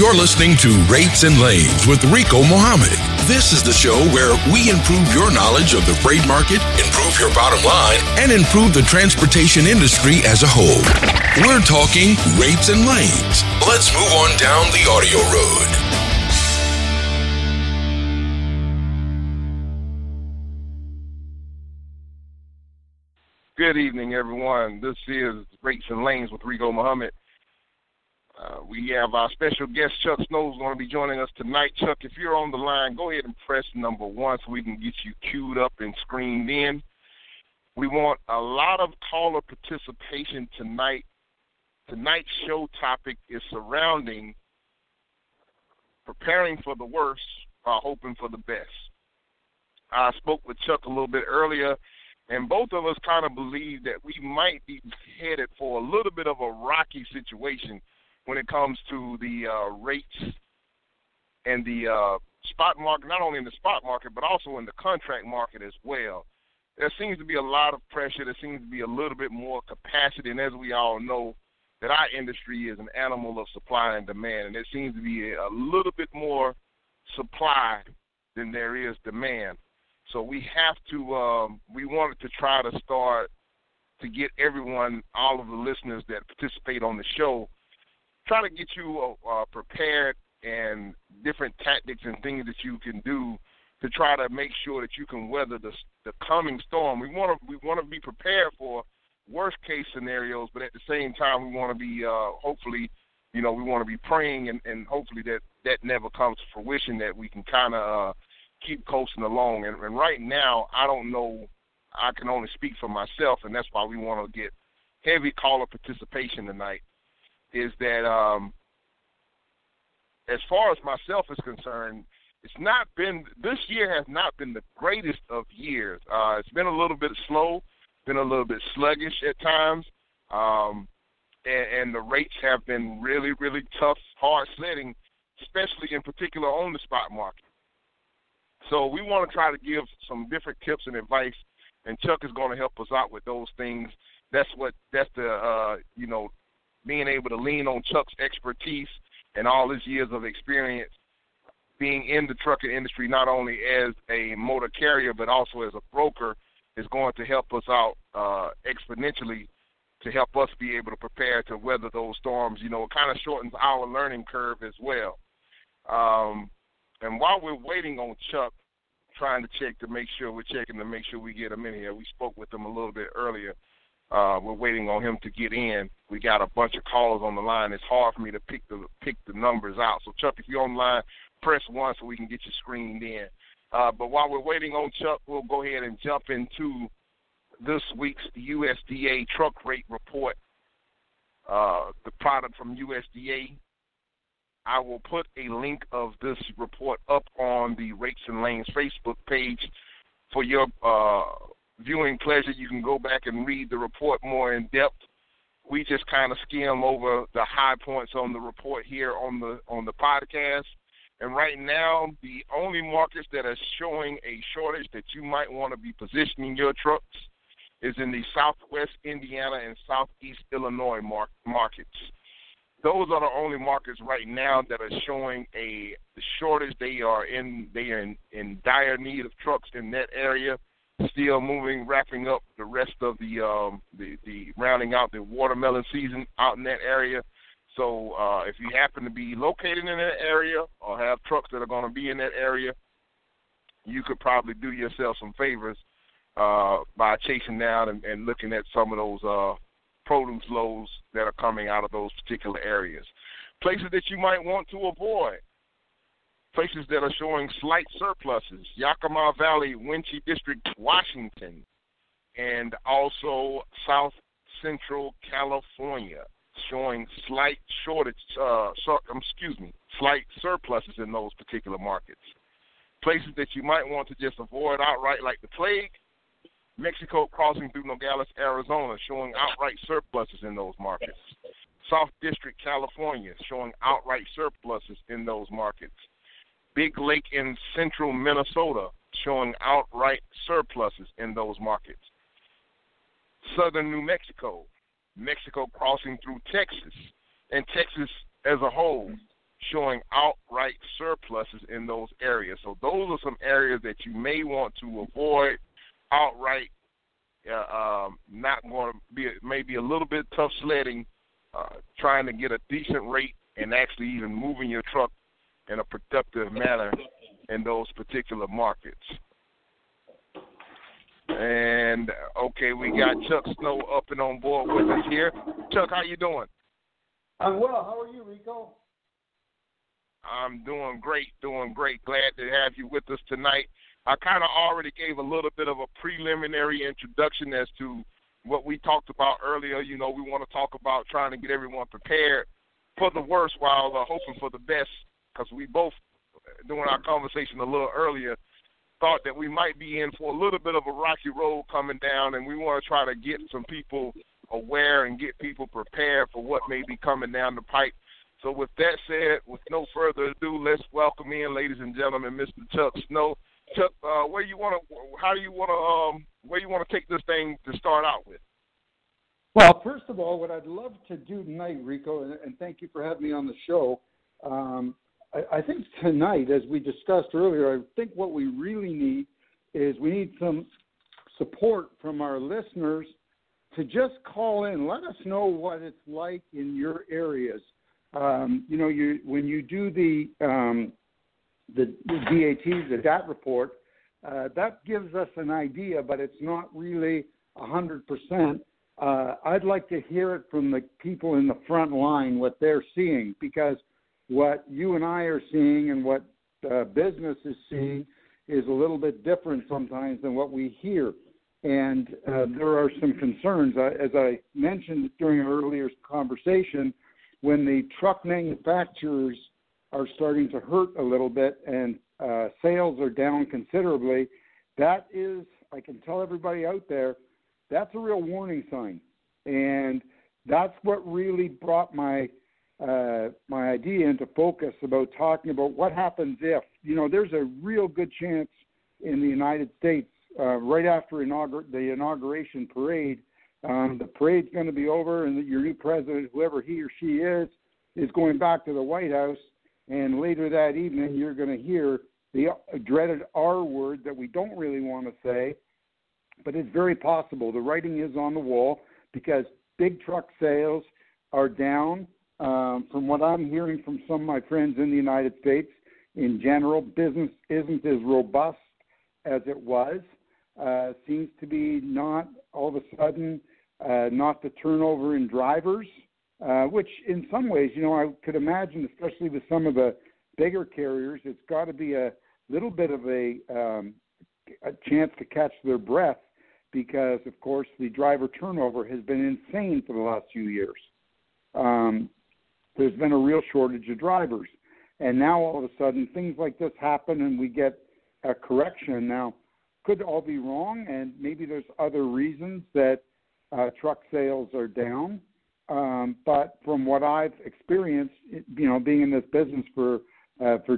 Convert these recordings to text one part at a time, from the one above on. You're listening to Rates and Lanes with Rico Muhammad. This is the show where we improve your knowledge of the freight market, improve your bottom line, and improve the transportation industry as a whole. We're talking rates and lanes. Let's move on down the audio road. Good evening, everyone. This is Rates and Lanes with Rico Muhammad. We have our special guest, Chuck Snow, is going to be joining us tonight. Chuck, if you're on the line, go ahead and press number 1 so we can get you queued up and screened in. We want a lot of caller participation tonight. Tonight's show topic is surrounding preparing for the worst while hoping for the best. I spoke with Chuck a little bit earlier, and both of us kind of believe that we might be headed for a little bit of a rocky situation when it comes to the rates and the spot market, not only in the spot market, but also in the contract market as well. There seems to be a lot of pressure. There seems to be a little bit more capacity. And as we all know, that our industry is an animal of supply and demand, and there seems to be a little bit more supply than there is demand. So we have to, we wanted to try to start to get everyone, all of the listeners that participate on the show, try to get you prepared and different tactics and things that you can do to try to make sure that you can weather the coming storm. We want to be prepared for worst case scenarios, but at the same time, we want to be hopefully, you know, we want to be praying and hopefully that never comes to fruition, that we can kind of keep coasting along. And right now, I don't know. I can only speak for myself, and that's why we want to get heavy caller participation tonight, is that as far as myself is concerned, it's not been, this year has not been the greatest of years. It's been a little bit slow, been a little bit sluggish at times, and the rates have been really, really tough, hard sledding, especially in particular on the spot market. So we want to try to give some different tips and advice, and Chuck is going to help us out with those things. That's being able to lean on Chuck's expertise and all his years of experience being in the trucking industry, not only as a motor carrier but also as a broker, is going to help us out exponentially to help us be able to prepare to weather those storms. You know, it kind of shortens our learning curve as well. And while we're waiting on Chuck, trying to check to make sure we get him in here. We spoke with him a little bit earlier. We're waiting on him to get in. We got a bunch of callers on the line. It's hard for me to pick the numbers out. So, Chuck, if you're on the line, press 1 so we can get you screened in. But while we're waiting on Chuck, we'll go ahead and jump into this week's USDA truck rate report, the product from USDA. I will put a link of this report up on the Rates and Lanes Facebook page for your viewing pleasure. You can go back and read the report more in depth. We just kind of skim over the high points on the report here on the podcast. And right now, the only markets that are showing a shortage that you might want to be positioning your trucks is in the Southwest Indiana and Southeast Illinois markets. Those are the only markets right now that are showing a shortage. They are in dire need of trucks in that area. Still moving, wrapping up the rest of the rounding out the watermelon season out in that area. So if you happen to be located in that area or have trucks that are going to be in that area, you could probably do yourself some favors by chasing down and looking at some of those produce loads that are coming out of those particular areas. Places that you might want to avoid, places that are showing slight surpluses: Yakima Valley, Wenatchee District, Washington, and also South Central California, showing slight slight surpluses in those particular markets. Places that you might want to just avoid outright like the plague: Mexico crossing through Nogales, Arizona, showing outright surpluses in those markets. South District, California, showing outright surpluses in those markets. Big Lake in central Minnesota, showing outright surpluses in those markets. Southern New Mexico, Mexico crossing through Texas, and Texas as a whole, showing outright surpluses in those areas. So those are some areas that you may want to avoid outright. Not going to be maybe a little bit tough sledding, trying to get a decent rate and actually even moving your truck in a productive manner in those particular markets. And, okay, we got Chuck Snow up and on board with us here. Chuck, how you doing? I'm well. How are you, Rico? I'm doing great, Glad to have you with us tonight. I kind of already gave a little bit of a preliminary introduction as to what we talked about earlier. You know, we want to talk about trying to get everyone prepared for the worst while hoping for the best, because we both, during our conversation a little earlier, thought that we might be in for a little bit of a rocky road coming down, and we want to try to get some people aware and get people prepared for what may be coming down the pipe. So with that said, with no further ado, let's welcome in, ladies and gentlemen, Mr. Chuck Snow. Chuck, where you want to take this thing to start out with? Well, first of all, what I'd love to do tonight, Rico, and thank you for having me on the show. I think tonight, as we discussed earlier, I think what we really need is we need some support from our listeners to just call in. Let us know what it's like in your areas. You know, when you do the DAT, the DAT report, that gives us an idea, but it's not really 100%. I'd like to hear it from the people in the front line, what they're seeing, because what you and I are seeing and what business is seeing is a little bit different sometimes than what we hear. And there are some concerns. As I mentioned during an earlier conversation, when the truck manufacturers are starting to hurt a little bit and sales are down considerably, that is, I can tell everybody out there, that's a real warning sign. And that's what really brought my idea into focus about talking about what happens if, you know, there's a real good chance in the United States right after the inauguration parade, the parade's going to be over and your new president, whoever he or she is going back to the White House. And later that evening, you're going to hear the dreaded R word that we don't really want to say, but it's very possible. The writing is on the wall because big truck sales are down. From what I'm hearing from some of my friends in the United States, in general, business isn't as robust as it was. Seems to be not all of a sudden not the turnover in drivers. Which in some ways, you know, I could imagine, especially with some of the bigger carriers, it's got to be a little bit of a chance to catch their breath because, of course, the driver turnover has been insane for the last few years. There's been a real shortage of drivers. And now all of a sudden things like this happen and we get a correction. Now, could all be wrong, and maybe there's other reasons that truck sales are down. But from what I've experienced, you know, being in this business for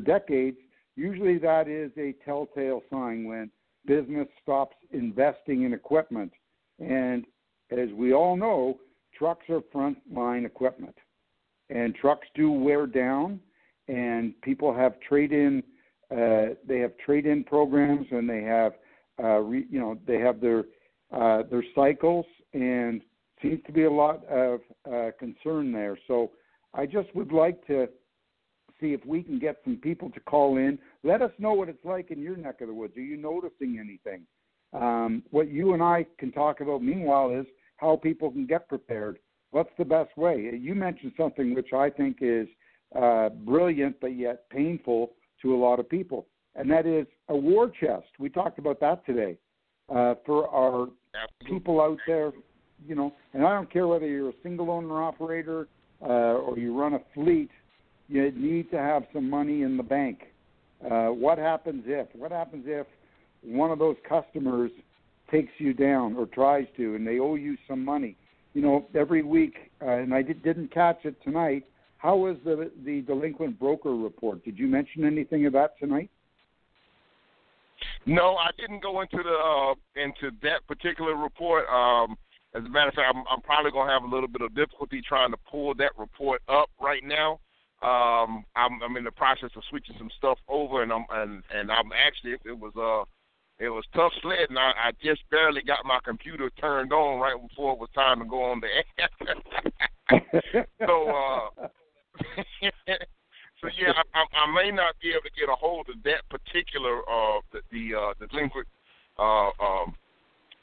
decades, usually that is a telltale sign when business stops investing in equipment. And as we all know, trucks are frontline equipment, and trucks do wear down, and people have trade-in. They have trade-in programs, and they have, they have their cycles and. Seems to be a lot of concern there. So I just would like to see if we can get some people to call in. Let us know what it's like in your neck of the woods. Are you noticing anything? What you and I can talk about, meanwhile, is how people can get prepared. What's the best way? You mentioned something which I think is brilliant but yet painful to a lot of people, and that is a war chest. We talked about that today for our people out there. You know, and I don't care whether you're a single owner operator or you run a fleet, you need to have some money in the bank. What happens if? What happens if one of those customers takes you down or tries to, and they owe you some money? You know, every week, and I didn't catch it tonight, how was the delinquent broker report? Did you mention anything of that tonight? No, I didn't go into the into that particular report. As a matter of fact, I'm probably going to have a little bit of difficulty trying to pull that report up right now. I'm in the process of switching some stuff over, and it was tough sledding. I just barely got my computer turned on right before it was time to go on the air. So yeah, I may not be able to get a hold of that particular the delinquent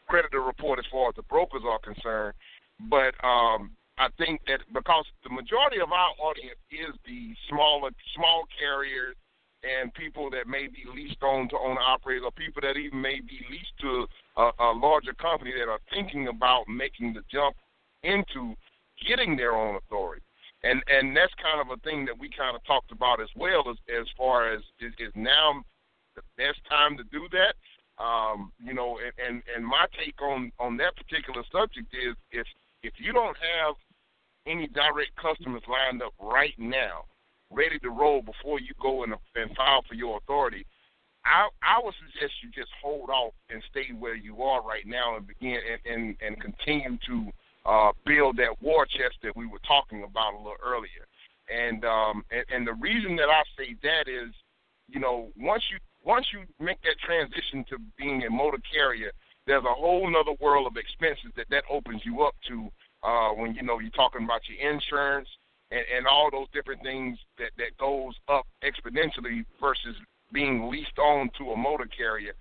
creditor report as far as the brokers are concerned, but I think that because the majority of our audience is the small carriers and people that may be leased on to owner-operators, or people that even may be leased to a larger company that are thinking about making the jump into getting their own authority. And that's kind of a thing that we kind of talked about as well, as far as is now the best time to do that. And my take on that particular subject is if you don't have any direct customers lined up right now, ready to roll before you go and file for your authority, I would suggest you just hold off and stay where you are right now and begin and continue to build that war chest that we were talking about a little earlier. And the reason that I say that is, you know, once you make that transition to being a motor carrier, there's a whole nother world of expenses that opens you up to when, you know, you're talking about your insurance and all those different things that goes up exponentially versus being leased on to a motor carrier.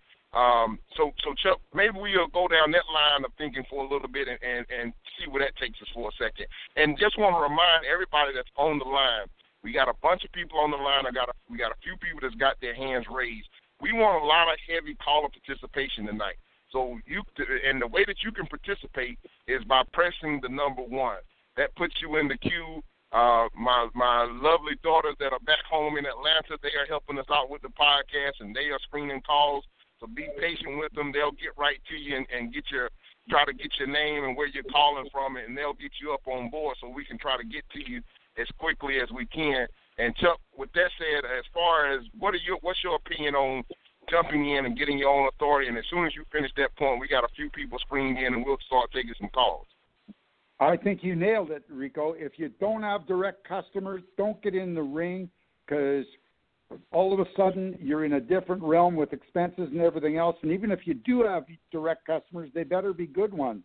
So Chuck, maybe we'll go down that line of thinking for a little bit and see where that takes us for a second. And just want to remind everybody that's on the line, we got a bunch of people on the line. We got a few people that's got their hands raised. We want a lot of heavy caller participation tonight. So the way that you can participate is by pressing the number 1. That puts you in the queue. My lovely daughters that are back home in Atlanta, they are helping us out with the podcast, and they are screening calls. So be patient with them. They'll get right to you and try to get your name and where you're calling from, and they'll get you up on board so we can try to get to you as quickly as we can. And Chuck, with that said, as far as what's your opinion on jumping in and getting your own authority? And as soon as you finish that point, we got a few people screened in, and we'll start taking some calls. I think you nailed it, Rico. If you don't have direct customers, don't get in the ring, because all of a sudden you're in a different realm with expenses and everything else. And even if you do have direct customers, they better be good ones,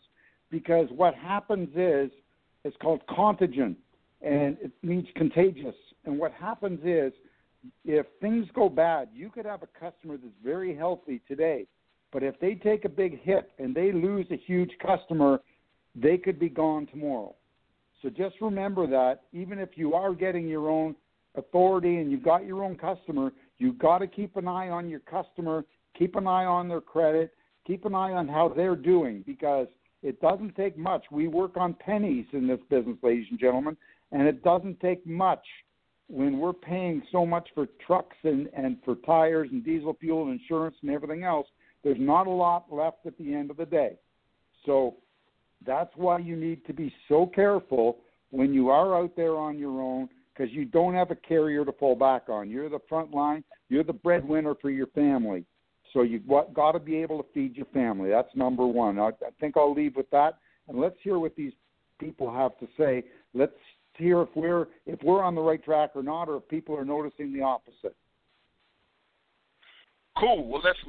because what happens is it's called contagion, and it means contagious. And what happens is, if things go bad, you could have a customer that's very healthy today, but if they take a big hit and they lose a huge customer, they could be gone tomorrow. So just remember that even if you are getting your own authority and you've got your own customer, you've got to keep an eye on your customer, keep an eye on their credit, keep an eye on how they're doing, because it doesn't take much. We work on pennies in this business, ladies and gentlemen, and it doesn't take much. When we're paying so much for trucks and for tires and diesel fuel and insurance and everything else, there's not a lot left at the end of the day. So that's why you need to be so careful when you are out there on your own, because you don't have a carrier to fall back on. You're the front line. You're the breadwinner for your family. So you've got to be able to feed your family. That's number 1. I think I'll leave with that, and let's hear what these people have to say. Let's hear if we're on the right track or not, or if people are noticing the opposite. Cool. Well, let's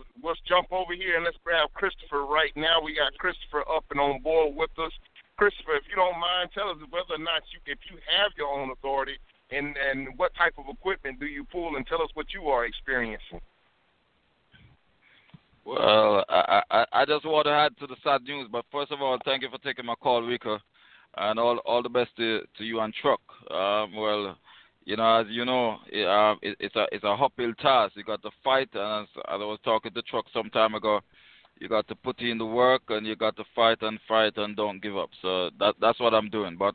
jump over here and let's grab Christopher right now. We got Christopher up and on board with us. Christopher, if you don't mind, tell us whether or not if you have your own authority and what type of equipment do you pull, and tell us what you are experiencing. Well, I just want to add to the sad news, but first of all, thank you for taking my call, Rico. And all the best to you and Chuck. Well, you know, as you know, it's a uphill task. You got to fight, and as I was talking to Chuck some time ago, you got to put in the work, and you got to fight and don't give up. So that's what I'm doing. But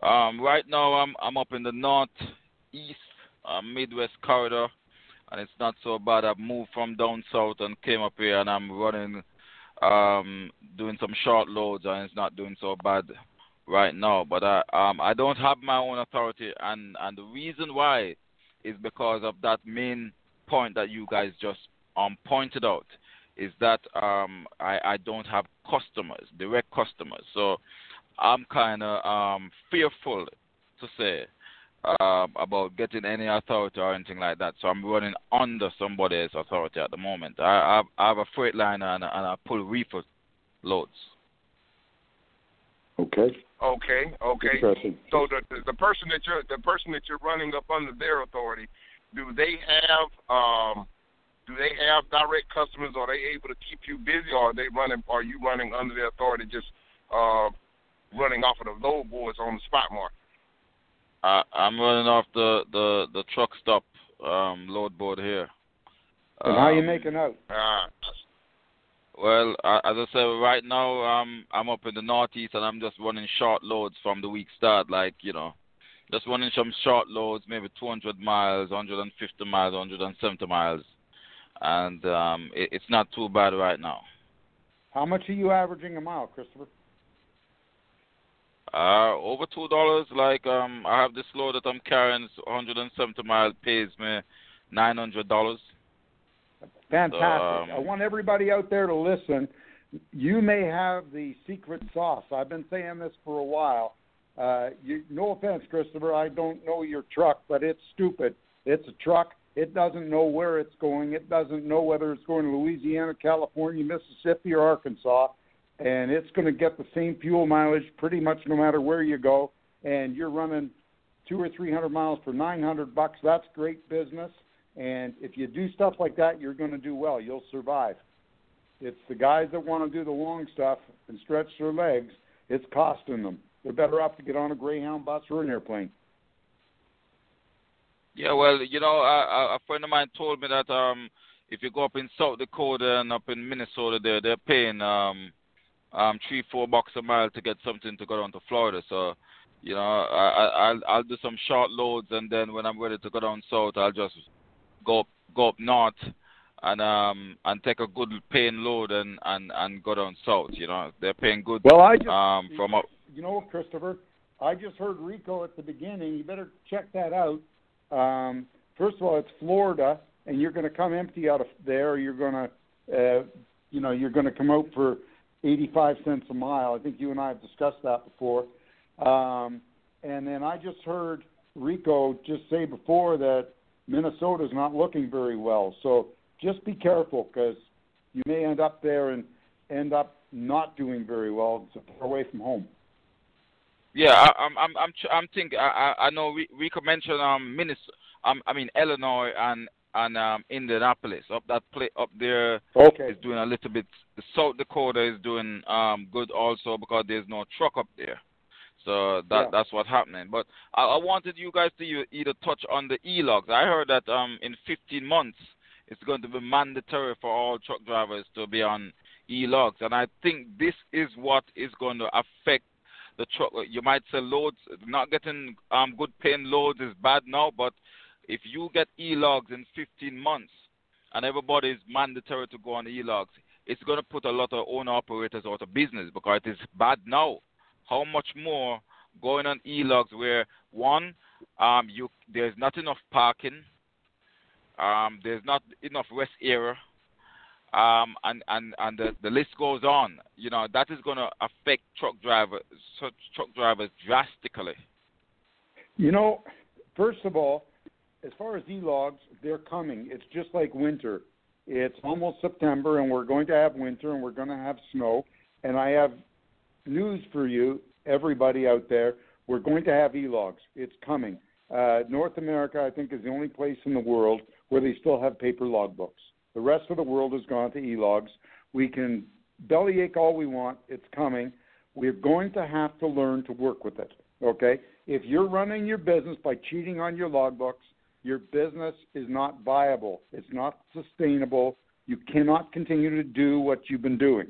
right now I'm up in the northeast, Midwest corridor, and it's not so bad. I moved from down south and came up here, and I'm running, doing some short loads, and it's not doing so bad right now. But I don't have my own authority, and the reason why is because of that main point that you guys just pointed out, is that I don't have customers, direct customers. So I'm kind of fearful to say about getting any authority or anything like that. So I'm running under somebody's authority at the moment. I have a Freightliner and I pull reefer loads. Okay. So the person that you're running up under their authority, do they have direct customers? Are they able to keep you busy, or are you running under their authority, just running off of the load boards on the spot market? I'm running off the truck stop load board here. And how you making out? Well, as I said, right now I'm up in the northeast and I'm just running short loads from the week start, just running some short loads, maybe 200 miles, 150 miles, 170 miles, and it's not too bad right now. How much are you averaging a mile, Christopher? Over $2. I have this load that I'm carrying, 170 miles, pays me $900. Fantastic. I want everybody out there to listen. You may have the secret sauce. I've been saying this for a while. No offense, Christopher, I don't know your truck, but it's stupid. It's a truck. It doesn't know where it's going. It doesn't know whether it's going to Louisiana, California, Mississippi, or Arkansas, and it's going to get the same fuel mileage pretty much no matter where you go, and you're running 200 or 300 miles for $900. That's great business. And if you do stuff like that, you're going to do well. You'll survive. It's the guys that want to do the long stuff and stretch their legs. It's costing them. They're better off to get on a Greyhound bus or an airplane. Yeah, well, a friend of mine told me that if you go up in South Dakota and up in Minnesota, they're paying $3-4 a mile to get something to go down to Florida. So, I'll do some short loads, and then when I'm ready to go down south, I'll just go up north and take a good paying load and go down south. They're paying good. Well, from up. Christopher, I just heard Rico at the beginning. You better check that out. First of all, it's Florida, and you're going to come empty out of there. You're going to, you're going to come out for 85 cents a mile. I think you and I have discussed that before. And then I just heard Rico just say before that Minnesota's not looking very well. So just be careful, because you may end up there and end up not doing very well. It's far away from home. Yeah, I'm thinking. I know Rico mentioned Minnesota. Illinois and Indianapolis. Up there is doing a little bit. South Dakota is doing good also, because there's no truck up there. So that's what's happening. But I wanted you guys to either touch on the e-logs. I heard that in 15 months it's going to be mandatory for all truck drivers to be on e-logs, and I think this is what is going to affect the truck. You might say loads, not getting good paying loads is bad now, but if you get e-logs in 15 months and everybody is mandatory to go on e-logs, it's going to put a lot of owner-operators out of business, because it is bad now. How much more going on e-logs where, one, there's not enough parking, there's not enough rest area, and the list goes on. That is going to affect truck drivers drastically. First of all, as far as e-logs, they're coming. It's just like winter. It's almost September, and we're going to have winter, and we're going to have snow, and I have news for you, everybody out there. We're going to have e-logs. It's coming. North America, I think, is the only place in the world where they still have paper logbooks. The rest of the world has gone to e-logs. We can bellyache all we want. It's coming. We're going to have to learn to work with it, okay? If you're running your business by cheating on your logbooks, your business is not viable. It's not sustainable. You cannot continue to do what you've been doing.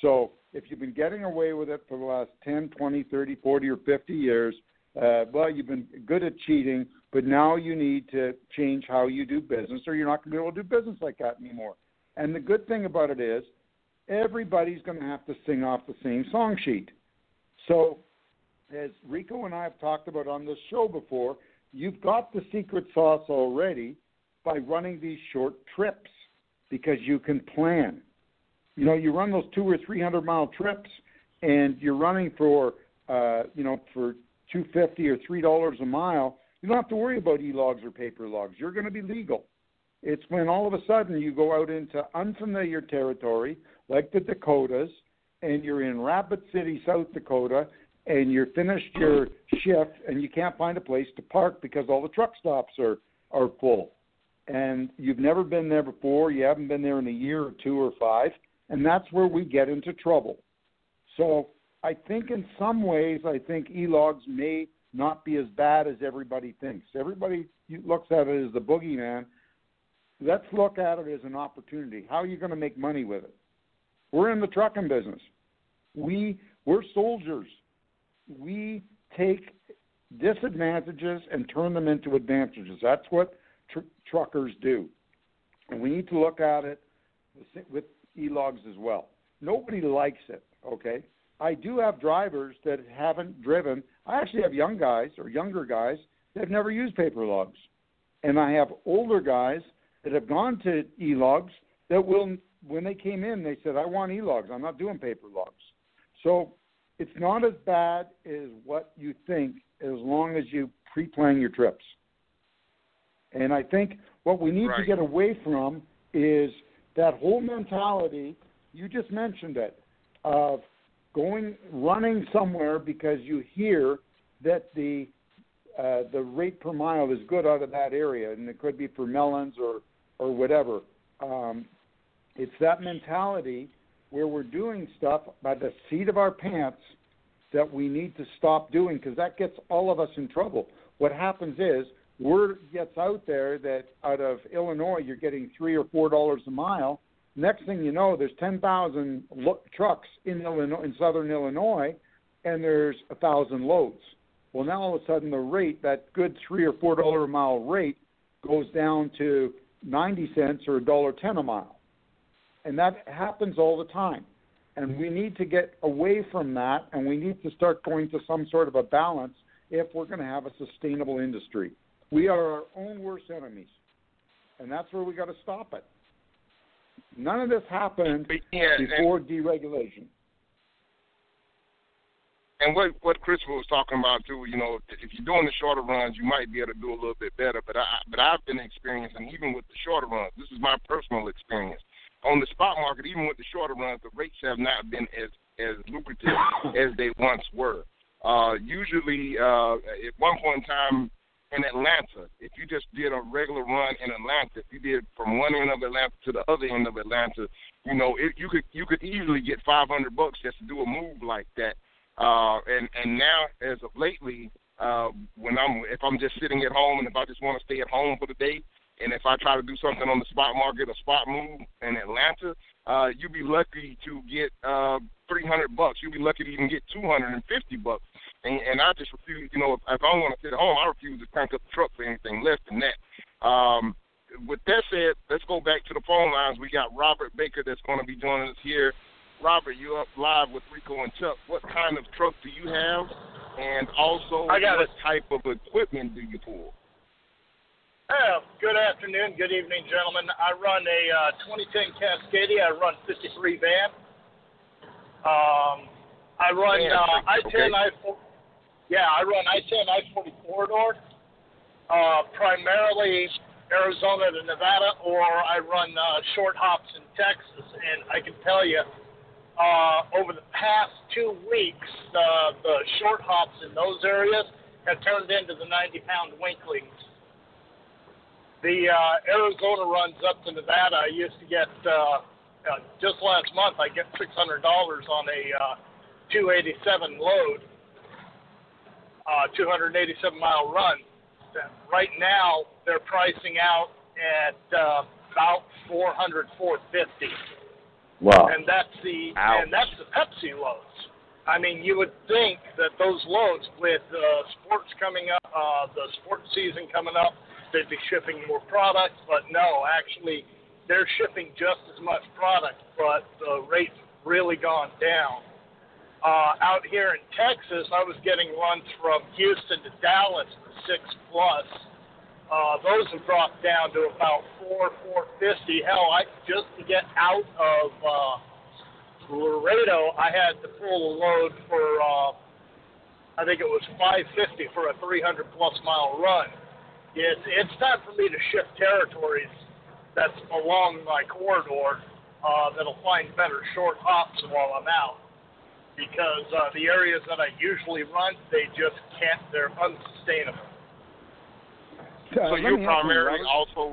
So if you've been getting away with it for the last 10, 20, 30, 40, or 50 years, you've been good at cheating, but now you need to change how you do business, or you're not going to be able to do business like that anymore. And the good thing about it is everybody's going to have to sing off the same song sheet. So as Rico and I have talked about on this show before, you've got the secret sauce already by running these short trips, because you can plan. You run those 200 or 300 mile trips, and you're running for $2.50 or $3 a mile. You don't have to worry about e-logs or paper logs. You're going to be legal. It's when all of a sudden you go out into unfamiliar territory like the Dakotas and you're in Rapid City, South Dakota, and you're finished your shift and you can't find a place to park because all the truck stops are full. And you've never been there before. You haven't been there in a year or two or five. And that's where we get into trouble. So I think in some ways, I think e-logs may not be as bad as everybody thinks. Everybody looks at it as the boogeyman. Let's look at it as an opportunity. How are you going to make money with it? We're in the trucking business. We're soldiers. We take disadvantages and turn them into advantages. That's what truckers do. And we need to look at it with e-logs as well. Nobody likes it, okay? I do have drivers that haven't driven. I actually have young guys or younger guys that have never used paper logs. And I have older guys that have gone to e-logs that will, when they came in, they said, I want e-logs. I'm not doing paper logs. So it's not as bad as what you think as long as you pre-plan your trips. And I think what we need to get away from is that whole mentality, you just mentioned it, of running somewhere because you hear that the rate per mile is good out of that area, and it could be for melons or whatever. It's that mentality where we're doing stuff by the seat of our pants that we need to stop doing because that gets all of us in trouble. What happens is word gets out there that out of Illinois you're getting $3 or $4 a mile. Next thing you know, there's 10,000 trucks in southern Illinois, and there's 1,000 loads. Well, now all of a sudden the rate, that good $3 or $4 a mile rate, goes down to 90 cents or $1.10 a mile. And that happens all the time. And we need to get away from that, and we need to start going to some sort of a balance if we're going to have a sustainable industry. We are our own worst enemies, and that's where we got to stop it. None of this happened before deregulation. And what Chris was talking about too, you know, if you're doing the shorter runs, you might be able to do a little bit better. But I've been experiencing even with the shorter runs. This is my personal experience on the spot market. Even with the shorter runs, the rates have not been as lucrative as they once were. Usually, at one point in time. In Atlanta, if you just did a regular run in Atlanta, if you did from one end of Atlanta to the other end of Atlanta, you know, you could easily get $500 just to do a move like that. And now, as of lately, if I'm just sitting at home and if I just want to stay at home for the day, and if I try to do something on the spot market, a spot move in Atlanta, you'd be lucky to get $300. You'd be lucky to even get $250. And I just refuse, you know, if I don't want to sit at home, I refuse to crank up the truck for anything less than that. With that said, let's go back to the phone lines. We got Robert Baker that's going to be joining us here. Robert, you're up live with Rico and Chuck. What kind of truck do you have? And also, what type of equipment do you pull? Good afternoon, good evening, gentlemen. I run a 2010 Cascadia. I run 53 van. I run I-10, I run I-10, I-40 corridor, primarily Arizona to Nevada, or I run short hops in Texas. And I can tell you, over the past 2 weeks, the short hops in those areas have turned into the 90-pound winklings. The Arizona runs up to Nevada. I used to get, just last month, I get $600 on a 287 load. 287-mile run. Right now, they're pricing out at about $400, $450. Wow! And that's the Pepsi loads. I mean, you would think that those loads, with sports coming up, the sports season coming up, they'd be shipping more products, but no, actually, they're shipping just as much product, but the rate's really gone down. Out here in Texas, I was getting runs from Houston to Dallas for 6+. Those have dropped down to about $400, $450. Hell, just to get out of Laredo, I had to pull a load for I think it was $550 for a 300-plus mile run. It's time for me to shift territories that's along my corridor that'll find better short hops while I'm out, because the areas that I usually run, they just can't, they're unsustainable. So you're primarily also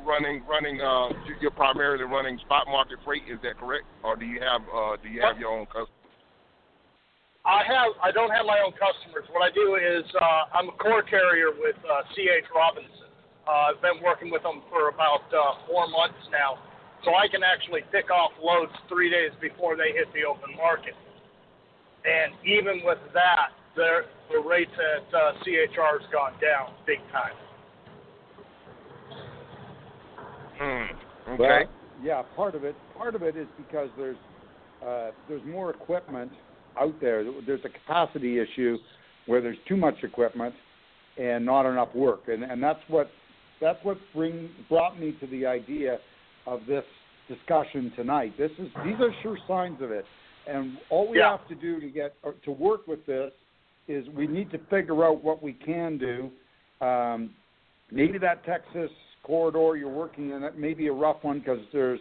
you're primarily running spot market freight, is that correct? Or do you have your own customers? I don't have my own customers. What I do is I'm a core carrier with C.H. Robinson. I've been working with them for about 4 months now, so I can actually pick off loads 3 days before they hit the open market. And even with that, the rates at CHR has gone down big time. Okay. Well, yeah, part of it is because there's more equipment out there. There's a capacity issue where there's too much equipment and not enough work, and that's what brought me to the idea of this discussion tonight. These are sure signs of it, and all we have to do to get to work with this is we need to figure out what we can do. Maybe that Texas corridor you're working in, that may be a rough one, because there's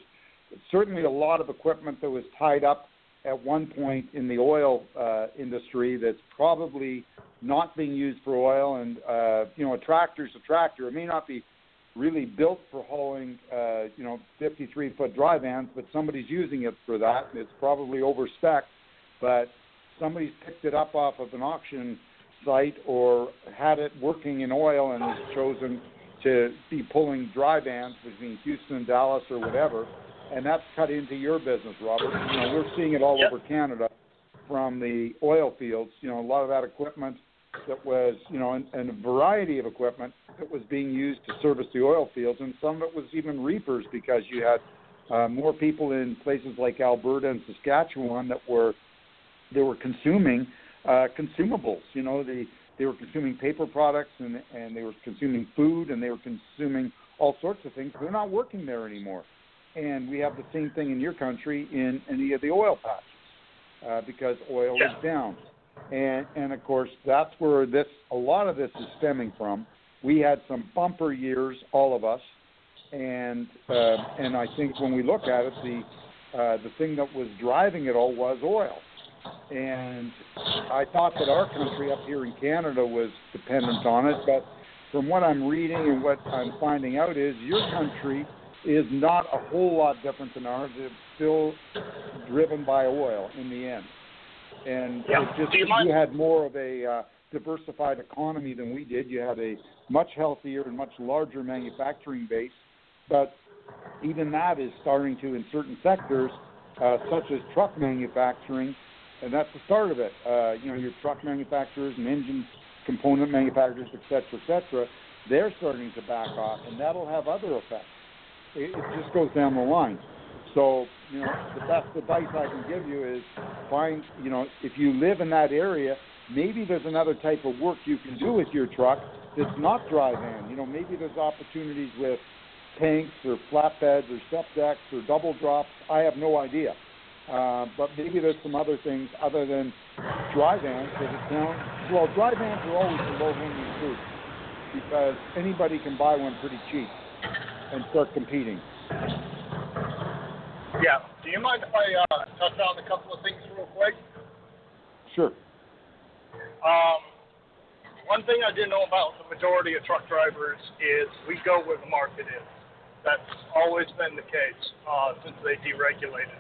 certainly a lot of equipment that was tied up at one point in the oil industry that's probably not being used for oil, and a tractor's a tractor. It may not be really built for hauling 53-foot dry vans, but somebody's using it for that. It's probably over spec, but somebody's picked it up off of an auction site or had it working in oil and has chosen to be pulling dry vans between Houston and Dallas or whatever, and that's cut into your business, Robert. We're seeing it all over Canada from the oil fields. A lot of that equipment that was, and a variety of equipment that was being used to service the oil fields, and some of it was even reapers, because you had more people in places like Alberta and Saskatchewan that were consuming consumables. They were consuming paper products, and they were consuming food, and they were consuming all sorts of things. They're not working there anymore. And we have the same thing in your country in any of the oil patches because oil is down. And, of course, that's where a lot of this is stemming from. We had some bumper years, all of us, and I think when we look at it, the thing that was driving it all was oil. And I thought that our country up here in Canada was dependent on it, but from what I'm reading and what I'm finding out is your country is not a whole lot different than ours. It's still driven by oil in the end. And you had more of a diversified economy than we did. You had a much healthier and much larger manufacturing base, but even that is starting to, in certain sectors, such as truck manufacturing, and that's the start of it. Your truck manufacturers and engine component manufacturers, et cetera, they're starting to back off, and that'll have other effects. It just goes down the line. So, the best advice I can give you is find, if you live in that area, maybe there's another type of work you can do with your truck that's not dry van. Maybe there's opportunities with tanks or flatbeds or septics or double drops. I have no idea. But maybe there's some other things other than dry vans. Dry vans are always the low-hanging fruit because anybody can buy one pretty cheap and start competing. Yeah. Do you mind if I touch on a couple of things real quick? Sure. One thing I do know about the majority of truck drivers is we go where the market is. That's always been the case since they deregulated.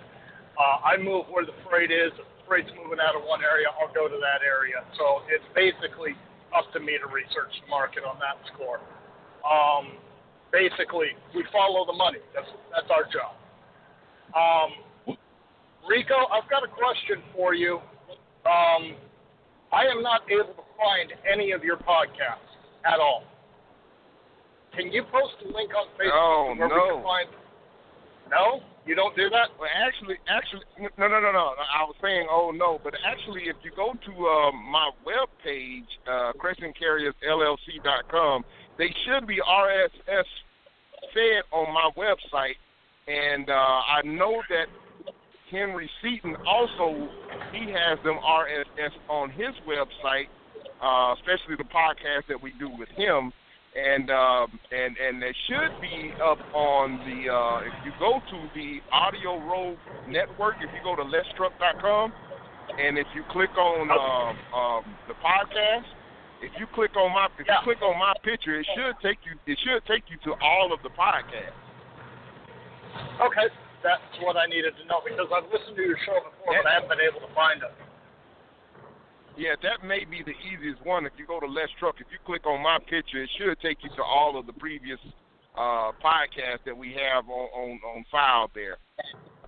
I move where the freight is. If the freight's moving out of one area, I'll go to that area. So it's basically up to me to research the market on that score. Basically, we follow the money. That's our job. Rico, I've got a question for you. I am not able to find any of your podcasts at all. Can you post a link on Facebook we can find? No. You don't do that? Well, actually, no. I was saying, but actually, if you go to my webpage, CrescentCarriersLLC.com, they should be RSS fed on my website, and I know that Henry Seaton also, he has them RSS on his website, especially the podcast that we do with him. And they should be up on the, if you go to the Audio Road Network, if you go to letstruck.com, and if you click on the podcast, if you click on my you click on my picture, it should take you to all of the podcasts. Okay, that's what I needed to know, because I've listened to your show before, but I haven't been able to find it. Yeah, that may be the easiest one. If you go to Let's Truck, if you click on my picture, it should take you to all of the previous podcasts that we have on file there.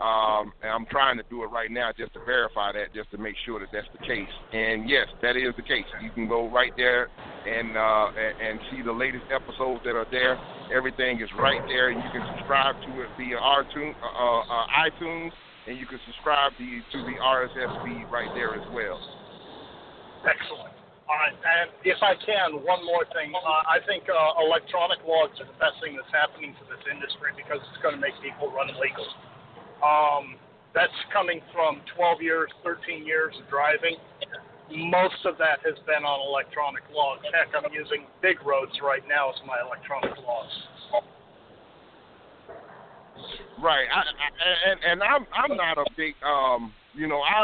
And I'm trying to do it right now just to verify that, just to make sure that that's the case. And, yes, that is the case. You can go right there and see the latest episodes that are there. Everything is right there, and you can subscribe to it via iTunes, and you can subscribe to the RSS feed right there as well. Excellent. All right, and if I can, one more thing. I think electronic logs are the best thing that's happening to this industry, because it's going to make people run illegal. That's coming from 12 years, 13 years of driving. Most of that has been on electronic logs. Heck, I'm using Big Roads right now as my electronic logs. Right, I'm not a big I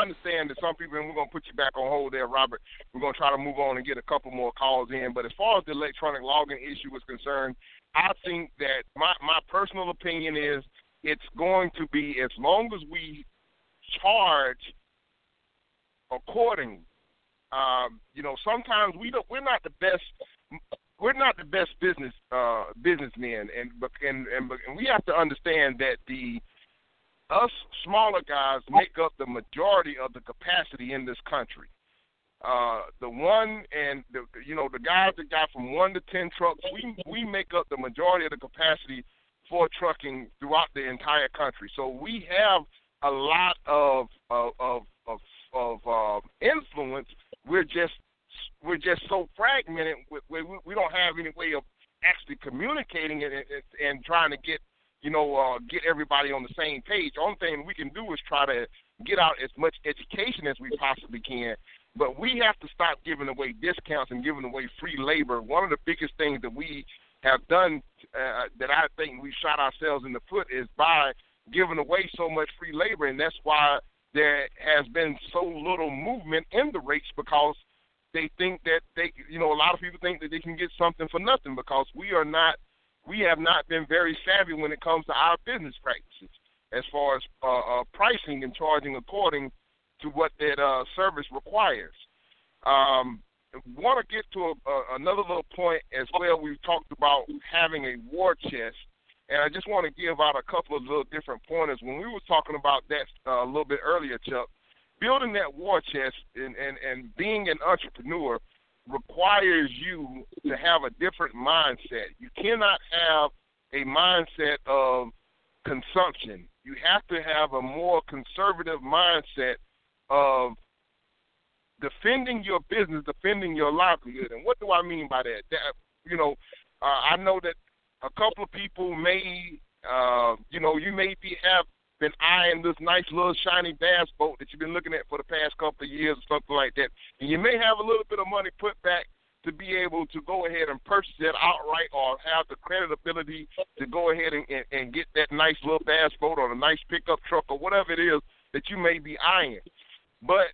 understand that some people, and we're going to put you back on hold there, Robert. We're going to try to move on and get a couple more calls in. But as far as the electronic logging issue is concerned, I think that my personal opinion is it's going to be, as long as we charge accordingly. Sometimes we're not the best. We're not the best businessmen, and we have to understand that us smaller guys make up the majority of the capacity in this country. The guys that got from 1 to 10 trucks, we make up the majority of the capacity for trucking throughout the entire country. So we have a lot of influence. We're just so fragmented. We don't have any way of actually communicating it and trying to get everybody on the same page. Only thing we can do is try to get out as much education as we possibly can, but we have to stop giving away discounts and giving away free labor. One of the biggest things that we have done that I think we shot ourselves in the foot is by giving away so much free labor, and that's why there has been so little movement in the rates, because they think that a lot of people think that they can get something for nothing, because we have not been very savvy when it comes to our business practices as far as pricing and charging according to what that service requires. Want to get to another little point as well. We've talked about having a war chest, and I just want to give out a couple of little different pointers. When we were talking about that a little bit earlier, Chuck, building that war chest and being an entrepreneur requires you to have a different mindset. You cannot have a mindset of consumption. You have to have a more conservative mindset of defending your business, defending your livelihood. And what do I mean by that? I know that a couple of people may, you may have been eyeing this nice little shiny bass boat that you've been looking at for the past couple of years or something like that. And you may have a little bit of money put back to be able to go ahead and purchase it outright, or have the creditability to go ahead and get that nice little bass boat or a nice pickup truck or whatever it is that you may be eyeing. But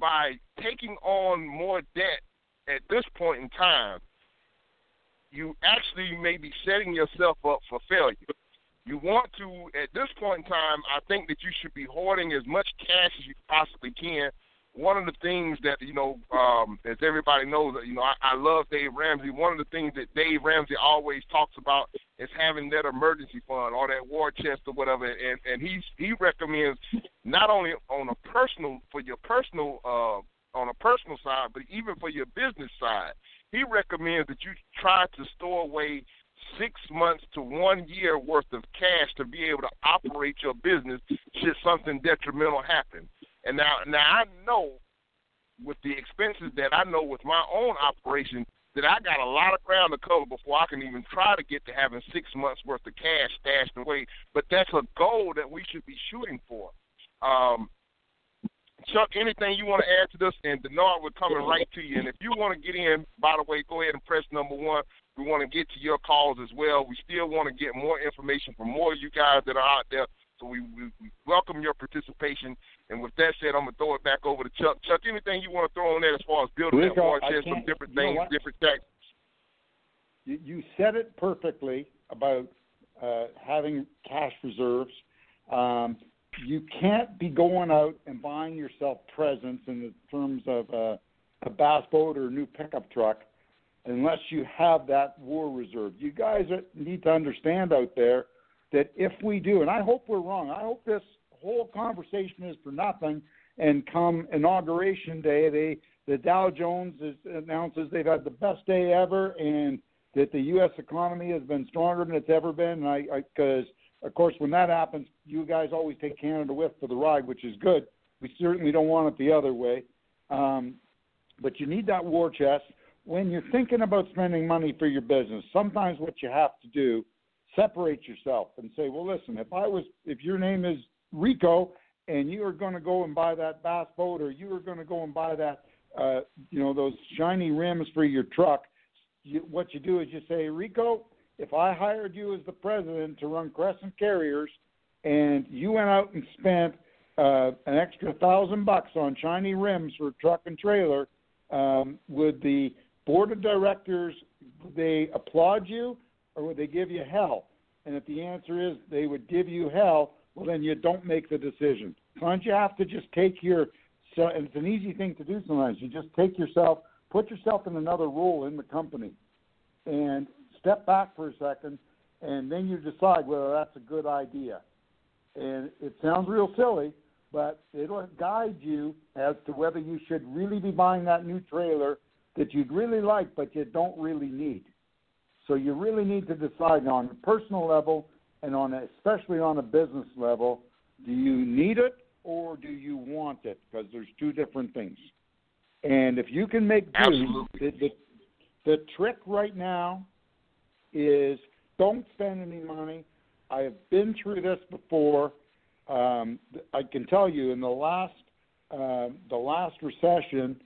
by taking on more debt at this point in time, you actually may be setting yourself up for failure. You want to, at this point in time, I think that you should be hoarding as much cash as you possibly can. One of the things that, as everybody knows, I love Dave Ramsey. One of the things that Dave Ramsey always talks about is having that emergency fund or that war chest or whatever. And he recommends not only on a personal side, but even for your business side. He recommends that you try to store away 6 months to 1 year worth of cash to be able to operate your business should something detrimental happen. And now I know with the expenses that I know with my own operation that I got a lot of ground to cover before I can even try to get to having 6 months worth of cash stashed away. But that's a goal that we should be shooting for. Chuck, anything you want to add to this? And Denard, we're coming right to you. And if you want to get in, by the way, go ahead and press number one. We want to get to your calls as well. We still want to get more information from more of you guys that are out there. So we welcome your participation. And with that said, I'm going to throw it back over to Chuck. Chuck, anything you want to throw on that as far as building that war chest, some different things, different tactics? You said it perfectly about having cash reserves. You can't be going out and buying yourself presents in the terms of a bass boat or a new pickup truck unless you have that war reserve. You guys need to understand out there that if we do, and I hope we're wrong, I hope this whole conversation is for nothing, and come inauguration day, the Dow Jones announces they've had the best day ever and that the U.S. economy has been stronger than it's ever been. Because, of course, when that happens, you guys always take Canada with for the ride, which is good. We certainly don't want it the other way. But you need that war chest. When you're thinking about spending money for your business, sometimes what you have to do, separate yourself and say, well, listen, if your name is Rico and you are going to go and buy that bass boat, or you are going to go and buy that, those shiny rims for your truck, what you do is you say, Rico, if I hired you as the president to run Crescent Carriers and you went out and spent an extra $1,000 on shiny rims for truck and trailer, would the board of directors, would they applaud you or would they give you hell? And if the answer is they would give you hell, well, then you don't make the decision. Sometimes you have to just and it's an easy thing to do sometimes. You just put yourself in another role in the company and step back for a second, and then you decide whether that's a good idea. And it sounds real silly, but it'll guide you as to whether you should really be buying that new trailer that you'd really like but you don't really need. So you really need to decide on a personal level and especially on a business level, do you need it or do you want it? Because there's two different things. And if you can make do, the trick right now is don't spend any money. I have been through this before. I can tell you in the last recession,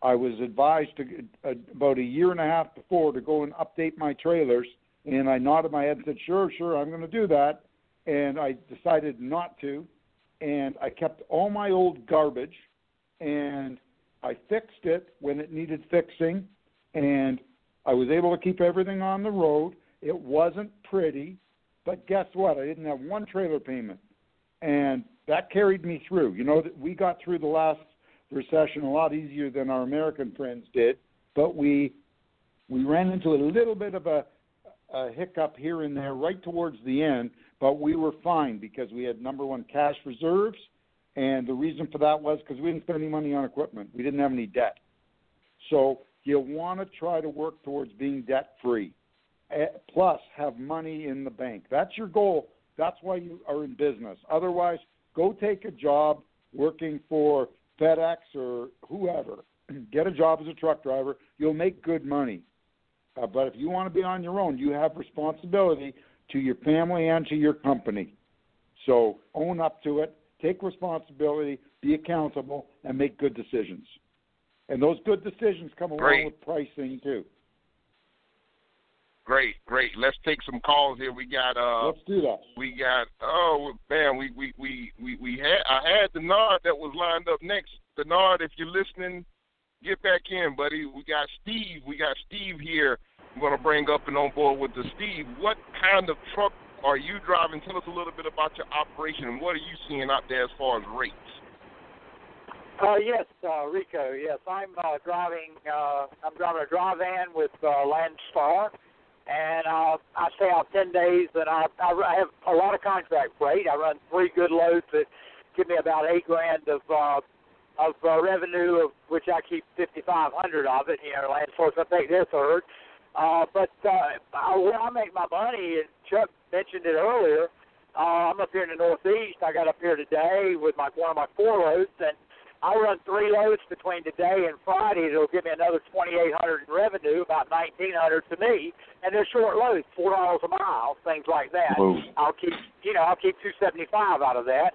I was advised about a year and a half before to go and update my trailers, and I nodded my head and said, sure, I'm going to do that. And I decided not to, and I kept all my old garbage, and I fixed it when it needed fixing, and I was able to keep everything on the road. It wasn't pretty, but guess what? I didn't have one trailer payment, and that carried me through. You know, we got through the last recession a lot easier than our American friends did, but we ran into a little bit of a hiccup here and there right towards the end, but we were fine because we had, number one, cash reserves. And the reason for that was because we didn't spend any money on equipment. We didn't have any debt. So you want to try to work towards being debt-free, plus have money in the bank. That's your goal. That's why you are in business. Otherwise, go take a job working for FedEx or whoever. Get a job as a truck driver. You'll make good money. But if you want to be on your own, you have responsibility to your family and to your company. So own up to it. Take responsibility, be accountable, and make good decisions. And those good decisions come along with pricing, too. Great. Let's take some calls here. We got let's do that. We got I had Denard that was lined up next. Denard, if you're listening, get back in, buddy. We got Steve here. I'm gonna bring up and on board with the Steve. What kind of truck are you driving? Tell us a little bit about your operation and what are you seeing out there as far as rates? Rico. Yes, I'm driving a dry van with Landstar, and I stay out 10 days. And I have a lot of contract freight. I run 3 good loads that give me about $8,000 of revenue, of which I keep 5,500 of it. You know, Landstar's I take their third. Where I make my money, and Chuck mentioned it earlier, I'm up here in the Northeast. I got up here today with one of my 4 loads, and I run 3 loads between today and Friday. It'll give me another $2,800 in revenue, about $1,900 to me, and they're short loads, $4 a mile, things like that. Whoa. I'll keep $275 out of that,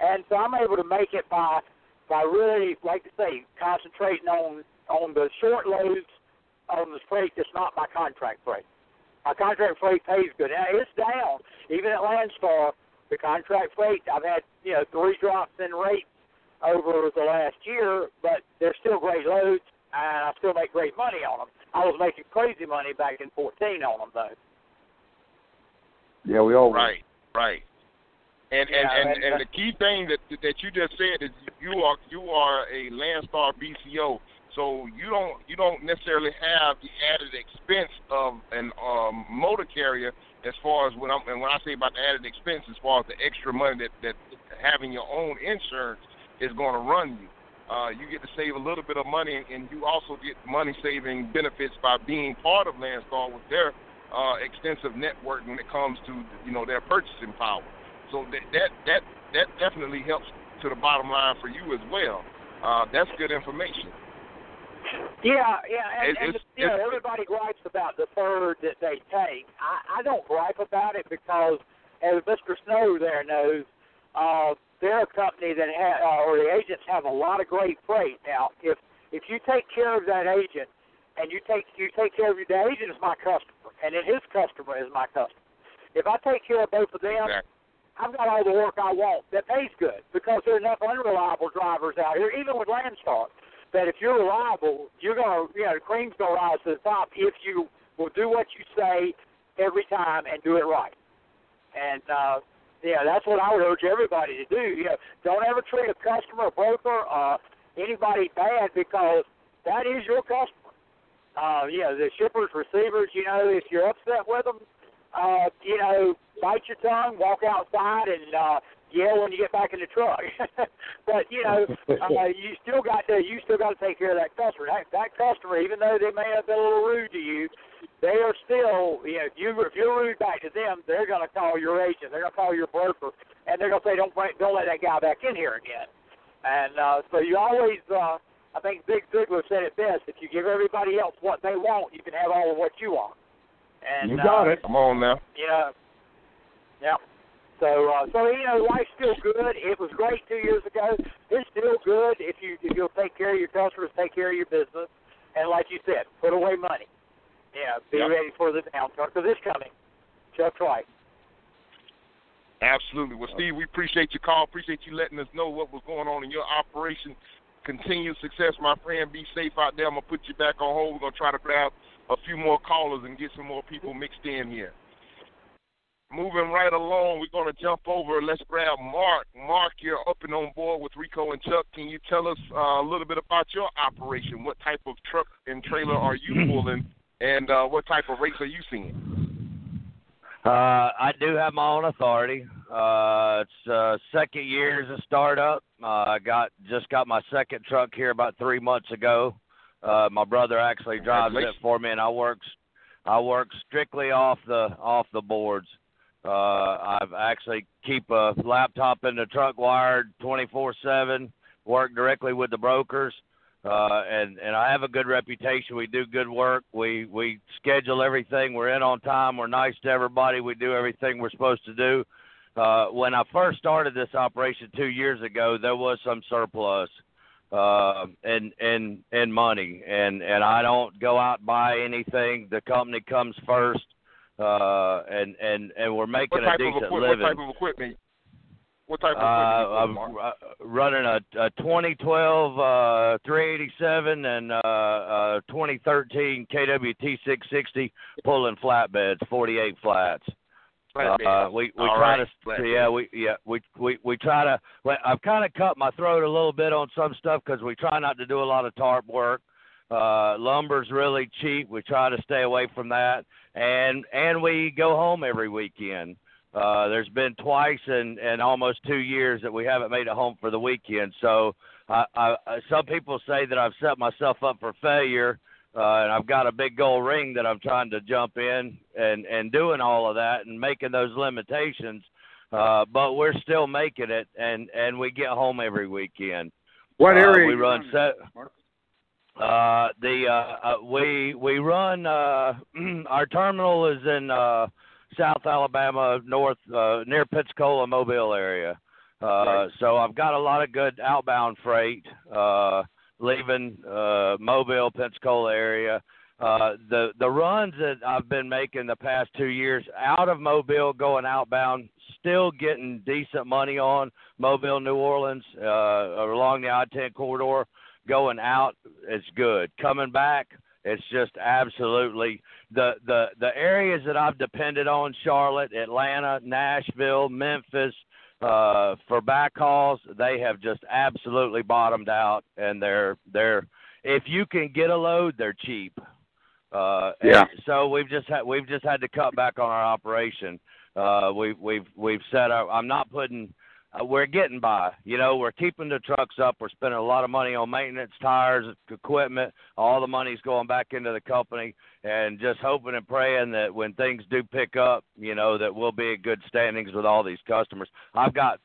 and so I'm able to make it by by really, like I say, concentrating on the short loads on the freight that's not my contract freight. My contract freight pays good. Now, it's down. Even at Landstar, the contract freight, I've had, you know, 3 drops in rate over the last year, but they're still great loads, and I still make great money on them. I was making crazy money back in 14 on them, though. Yeah, we all right. And the key thing that you just said is you are a Landstar BCO, so you don't necessarily have the added expense of an motor carrier as far as when I say about the added expense, as far as the extra money that having your own insurance is going to run you. You get to save a little bit of money, and you also get money-saving benefits by being part of Landstar with their extensive network when it comes to, you know, their purchasing power. So that definitely helps to the bottom line for you as well. That's good information. Yeah, and everybody gripes about the third that they take. I don't gripe about it because, as Mr. Snow there knows, they're a company that or the agents have a lot of great freight. Now, if you take care of that agent, and you take care of your, the agent is my customer, and then his customer is my customer. If I take care of both of them. Exactly. I've got all the work I want that pays good because there are enough unreliable drivers out here, even with Landstar, that if you're reliable, you're going to, you know, the cream's going to rise to the top if you will do what you say every time and do it right. And, yeah, that's what I would urge everybody to do. You know, don't ever treat a customer, a broker, anybody bad because that is your customer. The shippers, receivers, you know, if you're upset with them, bite your tongue, walk outside, and yell when you get back in the truck. But you still got to take care of that customer. That customer, even though they may have been a little rude to you, they are still, you know, if you're rude back to them, they're going to call your agent, they're going to call your broker, and they're going to say, don't let that guy back in here again. And so you always, I think Zig Ziglar said it best: if you give everybody else what they want, you can have all of what you want. And, you got it. Come on now. Yeah. Yeah. So you know, life's still good. It was great 2 years ago. It's still good if you'll take care of your customers, take care of your business, and like you said, put away money. Yeah. Be ready for the downturn because it's coming. Chuck's right. Absolutely. Well, Steve, we appreciate your call. Appreciate you letting us know what was going on in your operation. Continued success, my friend. Be safe out there. I'm gonna put you back on hold. We're gonna try to grab a few more callers and get some more people mixed in here. Moving right along, we're going to jump over. Let's grab Mark. Mark, you're up and on board with Rico and Chuck. Can you tell us a little bit about your operation? What type of truck and trailer are you pulling, and what type of rates are you seeing? I do have my own authority. It's second year as a startup. I just got my second truck here about 3 months ago. My brother actually drives it for me, and I work strictly off the boards. I actually keep a laptop in the truck wired 24/7. Work directly with the brokers, and I have a good reputation. We do good work. We schedule everything. We're in on time. We're nice to everybody. We do everything we're supposed to do. When I first started this operation 2 years ago, there was some surplus. And money. And I don't go out and buy anything. The company comes first. And we're making a decent living. What type of equipment? I'm running a 2012 387 and 2013 KWT 660 pulling flatbeds, 48 flats. I've kind of cut my throat a little bit on some stuff because we try not to do a lot of tarp work. Lumber's really cheap. We try to stay away from that, and we go home every weekend. There's been twice in almost 2 years that we haven't made it home for the weekend. So some people say that I've set myself up for failure. And I've got a big gold ring that I'm trying to jump in and doing all of that and making those limitations. But we're still making it, and we get home every weekend. What area we run? We run our terminal is in South Alabama, north near Pensacola, Mobile area. So I've got a lot of good outbound freight leaving Mobile, Pensacola area. The runs that I've been making the past 2 years out of Mobile going outbound, still getting decent money on Mobile, New Orleans, along the I-10 corridor. Going out, it's good. Coming back, it's just absolutely the areas that I've depended on, Charlotte, Atlanta, Nashville, Memphis, for backhauls, they have just absolutely bottomed out, and they're if you can get a load, they're cheap. Yeah. So we've just had to cut back on our operation. We've set up. I'm not putting. We're getting by, you know, we're keeping the trucks up. We're spending a lot of money on maintenance, tires, equipment. All the money's going back into the company, and just hoping and praying that when things do pick up, you know, that we'll be in good standings with all these customers. I've got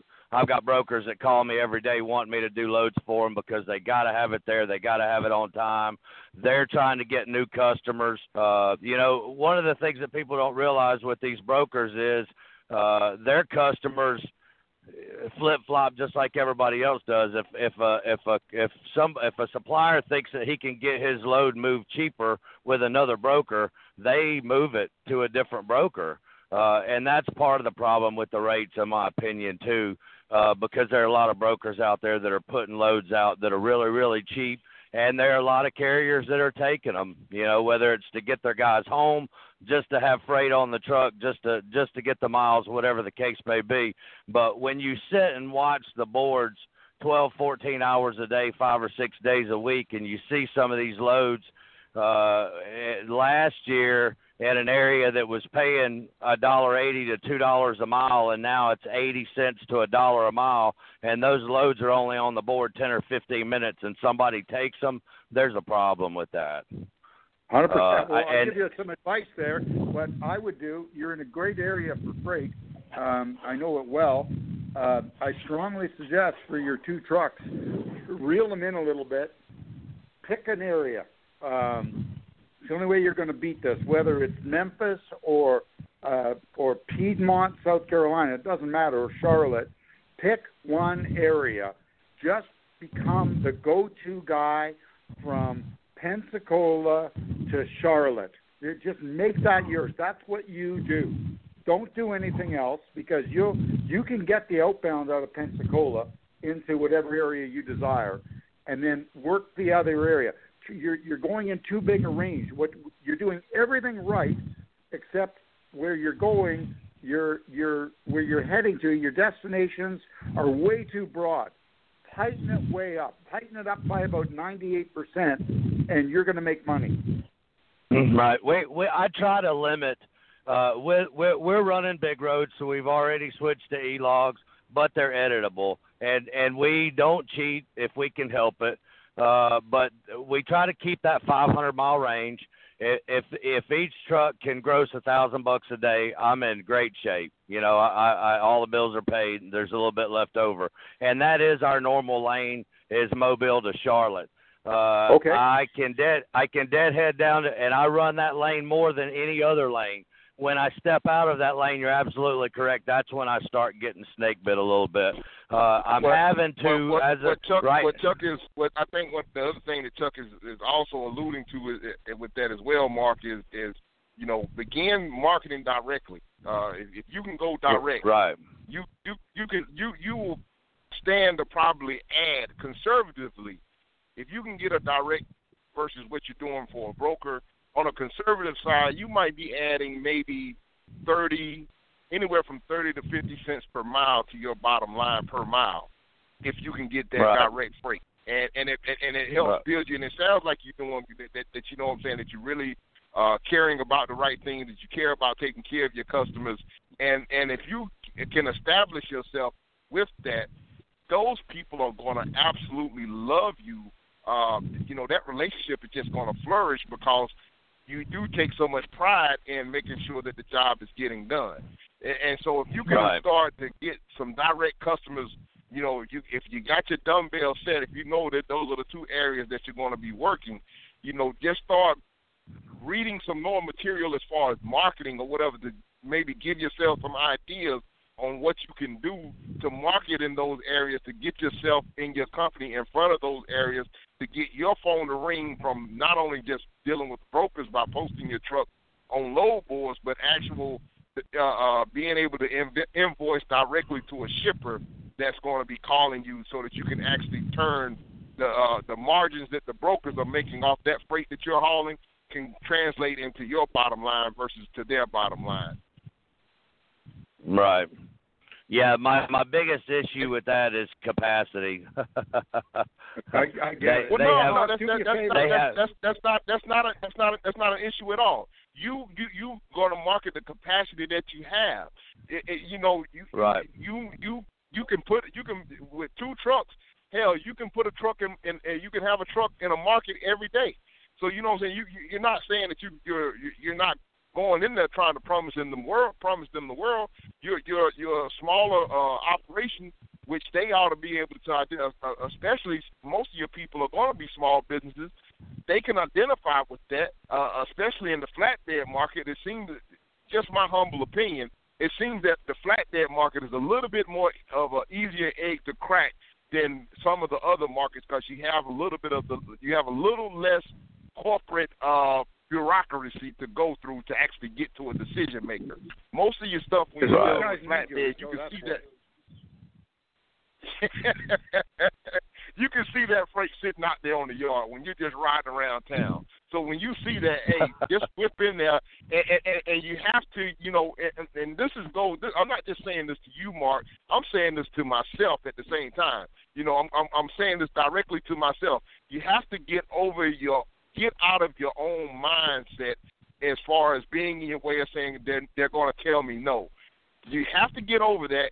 brokers that call me every day wanting me to do loads for them because they got to have it there. They got to have it on time. They're trying to get new customers. You know, one of the things that people don't realize with these brokers is their customers – flip-flop just like everybody else does. If a supplier thinks that he can get his load moved cheaper with another broker, they move it to a different broker, and that's part of the problem with the rates, in my opinion, too, because there are a lot of brokers out there that are putting loads out that are really, really cheap, and there are a lot of carriers that are taking them, you know, whether it's to get their guys home, just to have freight on the truck, just to get the miles, whatever the case may be. But when you sit and watch the boards 12, 14 hours a day, 5 or 6 days a week, and you see some of these loads last year in an area that was paying $1.80 to $2 a mile, and now it's 80 cents to $1 a mile, and those loads are only on the board 10 or 15 minutes, and somebody takes them, there's a problem with that. 100%. Well, I'll give you some advice there. What I would do, you're in a great area for freight. I know it well. I strongly suggest for your two trucks, reel them in a little bit. Pick an area. It's the only way you're going to beat this, whether it's Memphis or Piedmont, South Carolina. It doesn't matter, or Charlotte. Pick one area. Just become the go-to guy from Pensacola to Charlotte. Just make that yours. That's what you do. Don't do anything else, because you can get the outbound out of Pensacola into whatever area you desire, and then work the other area. You're going in too big a range. What you're doing everything right, except where you're going, where you're heading to. Your destinations are way too broad. Tighten it way up. Tighten it up by about 98%. And you're going to make money. Right. I try to limit. We're running Big Roads, so we've already switched to e-logs, but they're editable. And we don't cheat if we can help it. But we try to keep that 500-mile range. If each truck can gross $1,000 a day, I'm in great shape. You know, I all the bills are paid, and there's a little bit left over. And that is our normal lane, is Mobile to Charlotte. Okay. I can deadhead down to, and I run that lane more than any other lane. When I step out of that lane, you're absolutely correct. That's when I start getting snake bit a little bit. I think the other thing that Chuck is also alluding to is with that as well, Mark, is you know, begin marketing directly. If you can go direct, right? You will stand to probably add conservatively. If you can get a direct versus what you're doing for a broker, on a conservative side, you might be adding maybe 30, anywhere from 30 to 50 cents per mile to your bottom line per mile, if you can get that direct freight. And it helps build you. And it sounds like you're doing that. You know what I'm saying? That you're really caring about the right thing. That you care about taking care of your customers. And if you can establish yourself with that, those people are going to absolutely love you. You know, that relationship is just going to flourish because you do take so much pride in making sure that the job is getting done. And so if you can start to get some direct customers, you know, if you got your dumbbell set, if you know that those are the two areas that you're going to be working, you know, just start reading some more material as far as marketing or whatever to maybe give yourself some ideas on what you can do to market in those areas, to get yourself and your company in front of those areas, to get your phone to ring from not only just dealing with brokers by posting your truck on load boards, but actual being able to invoice directly to a shipper that's going to be calling you, so that you can actually turn the margins that the brokers are making off that freight that you're hauling can translate into your bottom line versus to their bottom line. Right. Yeah, my biggest issue with that is capacity. I get it. Well, that's not an issue at all. You going to market the capacity that you have. Right. You can with two trucks. Hell, you can put a truck in and you can have a truck in a market every day. So you know what I'm saying. You're not saying that you're not going in there trying to promise them the world. You're a smaller operation, which they ought to be able to identify. Especially most of your people are going to be small businesses. They can identify with that, especially in the flatbed market. It seems, just my humble opinion, it seems that the flatbed market is a little bit more of an easier egg to crack than some of the other markets, because you have a little less corporate bureaucracy to go through to actually get to a decision maker. Most of your stuff when you deal with flatbed, you can see that. You can see that freight sitting out there on the yard when you're just riding around town. So when you see that, hey, just whip in there, and you have to, and this is gold. I'm not just saying this to you, Mark. I'm saying this to myself at the same time. I'm saying this directly to myself. You have to get out of your own mindset as far as being in your way of saying they're going to tell me no. You have to get over that.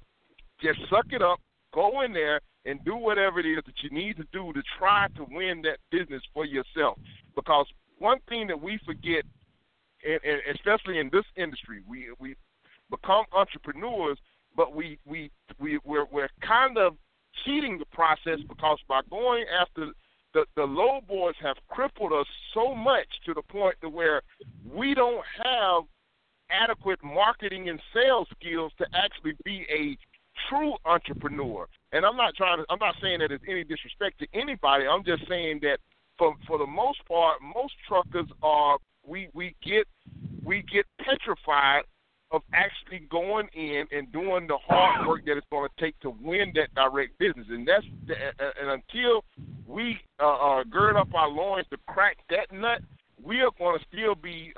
Just suck it up. Go in there and do whatever it is that you need to do to try to win that business for yourself. Because one thing that we forget, and especially in this industry, we become entrepreneurs, but we're kind of cheating the process, because by going after the low boards have crippled us so much to the point to where we don't have adequate marketing and sales skills to actually be a true entrepreneur. And I'm not saying that it's any disrespect to anybody. I'm just saying that for the most part, most truckers are we get petrified of actually going in and doing the hard work that it's going to take to win that direct business. And until we gird up our loins to crack that nut, we are going to still be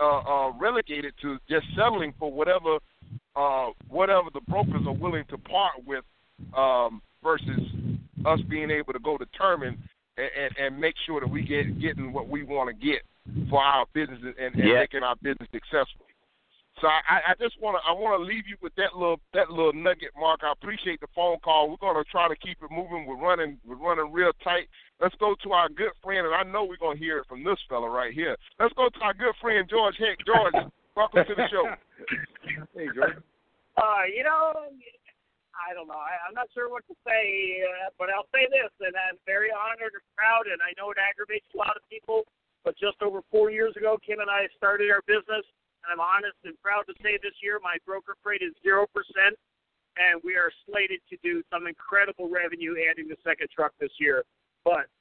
relegated to just settling for whatever the brokers are willing to part with, versus us being able to go determine and make sure that we getting what we want to get for our business and making our business successful. So I want to leave you with that little nugget, Mark. I appreciate the phone call. We're going to try to keep it moving. We're running real tight. Let's go to our good friend, and I know we're going to hear it from this fella right here. Let's go to our good friend George Heck. George, welcome to the show. Hey, George. I don't know. I'm not sure what to say, but I'll say this, and I'm very honored and proud, and I know it aggravates a lot of people, but just over 4 years ago, Kim and I started our business, and I'm honest and proud to say this year my broker freight is 0%, and we are slated to do some incredible revenue adding the second truck this year. But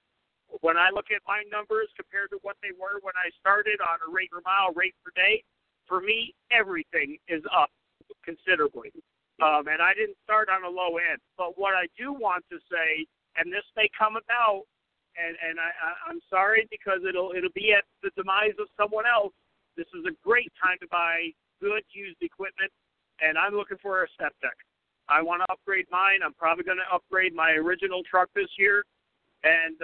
when I look at my numbers compared to what they were when I started on a rate per mile, rate per day, for me, everything is up considerably. And I didn't start on a low end. But what I do want to say, and this may come about, and I'm sorry because it'll be at the demise of someone else, this is a great time to buy good used equipment, and I'm looking for a step deck. I want to upgrade mine. I'm probably going to upgrade my original truck this year. And,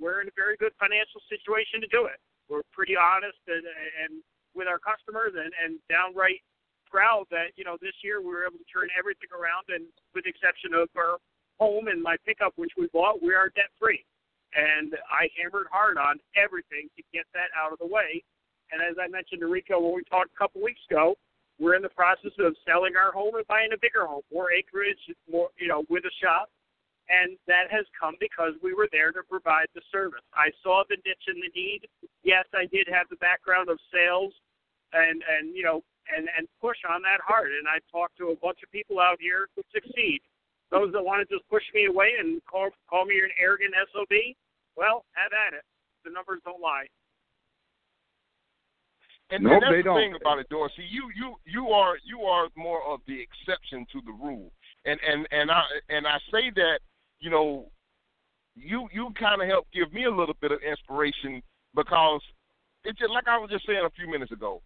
we're in a very good financial situation to do it. We're pretty honest and with our customers and downright proud that, this year we were able to turn everything around, and with the exception of our home and my pickup, which we bought, we are debt-free. And I hammered hard on everything to get that out of the way. And as I mentioned to Rico when we talked a couple weeks ago, we're in the process of selling our home and buying a bigger home, more acreage, more, with a shop. And that has come because we were there to provide the service. I saw the niche and the need. Yes, I did have the background of sales and and push on that hard. And I talked to a bunch of people out here who succeed. Those that want to just push me away and call me an arrogant SOB, well, have at it. The numbers don't lie. And, nope, and that's they the don't. Thing about it, Dorsey. You are more of the exception to the rule. And I say that, you know, you kind of helped give me a little bit of inspiration because it's just, like I was just saying a few minutes ago.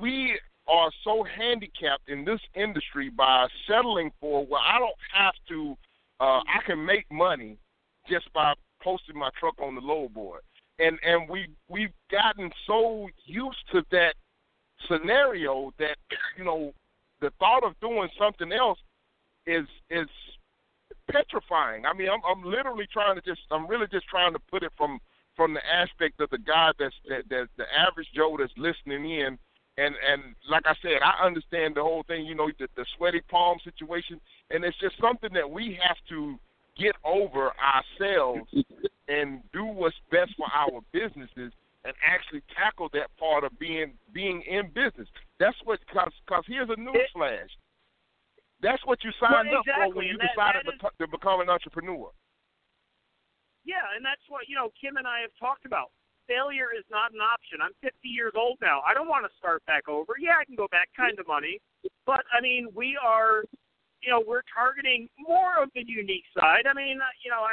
We are so handicapped in this industry by settling for, well, I don't have to. I can make money just by posting my truck on the load board, and we've gotten so used to that scenario that, you know, the thought of doing something else is petrifying. I mean, I'm literally trying to I'm really just trying to put it from the aspect of the guy that's the average Joe that's listening in. And like I said, I understand the whole thing, you know, the sweaty palm situation, and it's just something that we have to get over ourselves and do what's best for our businesses and actually tackle that part of being in business. That's what, because here's a newsflash. That's what you signed up for when you decided to become an entrepreneur. Yeah, and that's what, you know, Kim and I have talked about. Failure is not an option. I'm 50 years old now. I don't want to start back over. Yeah, I can go back kind of money. But, I mean, we are, you know, we're targeting more of the unique side. I mean, you know,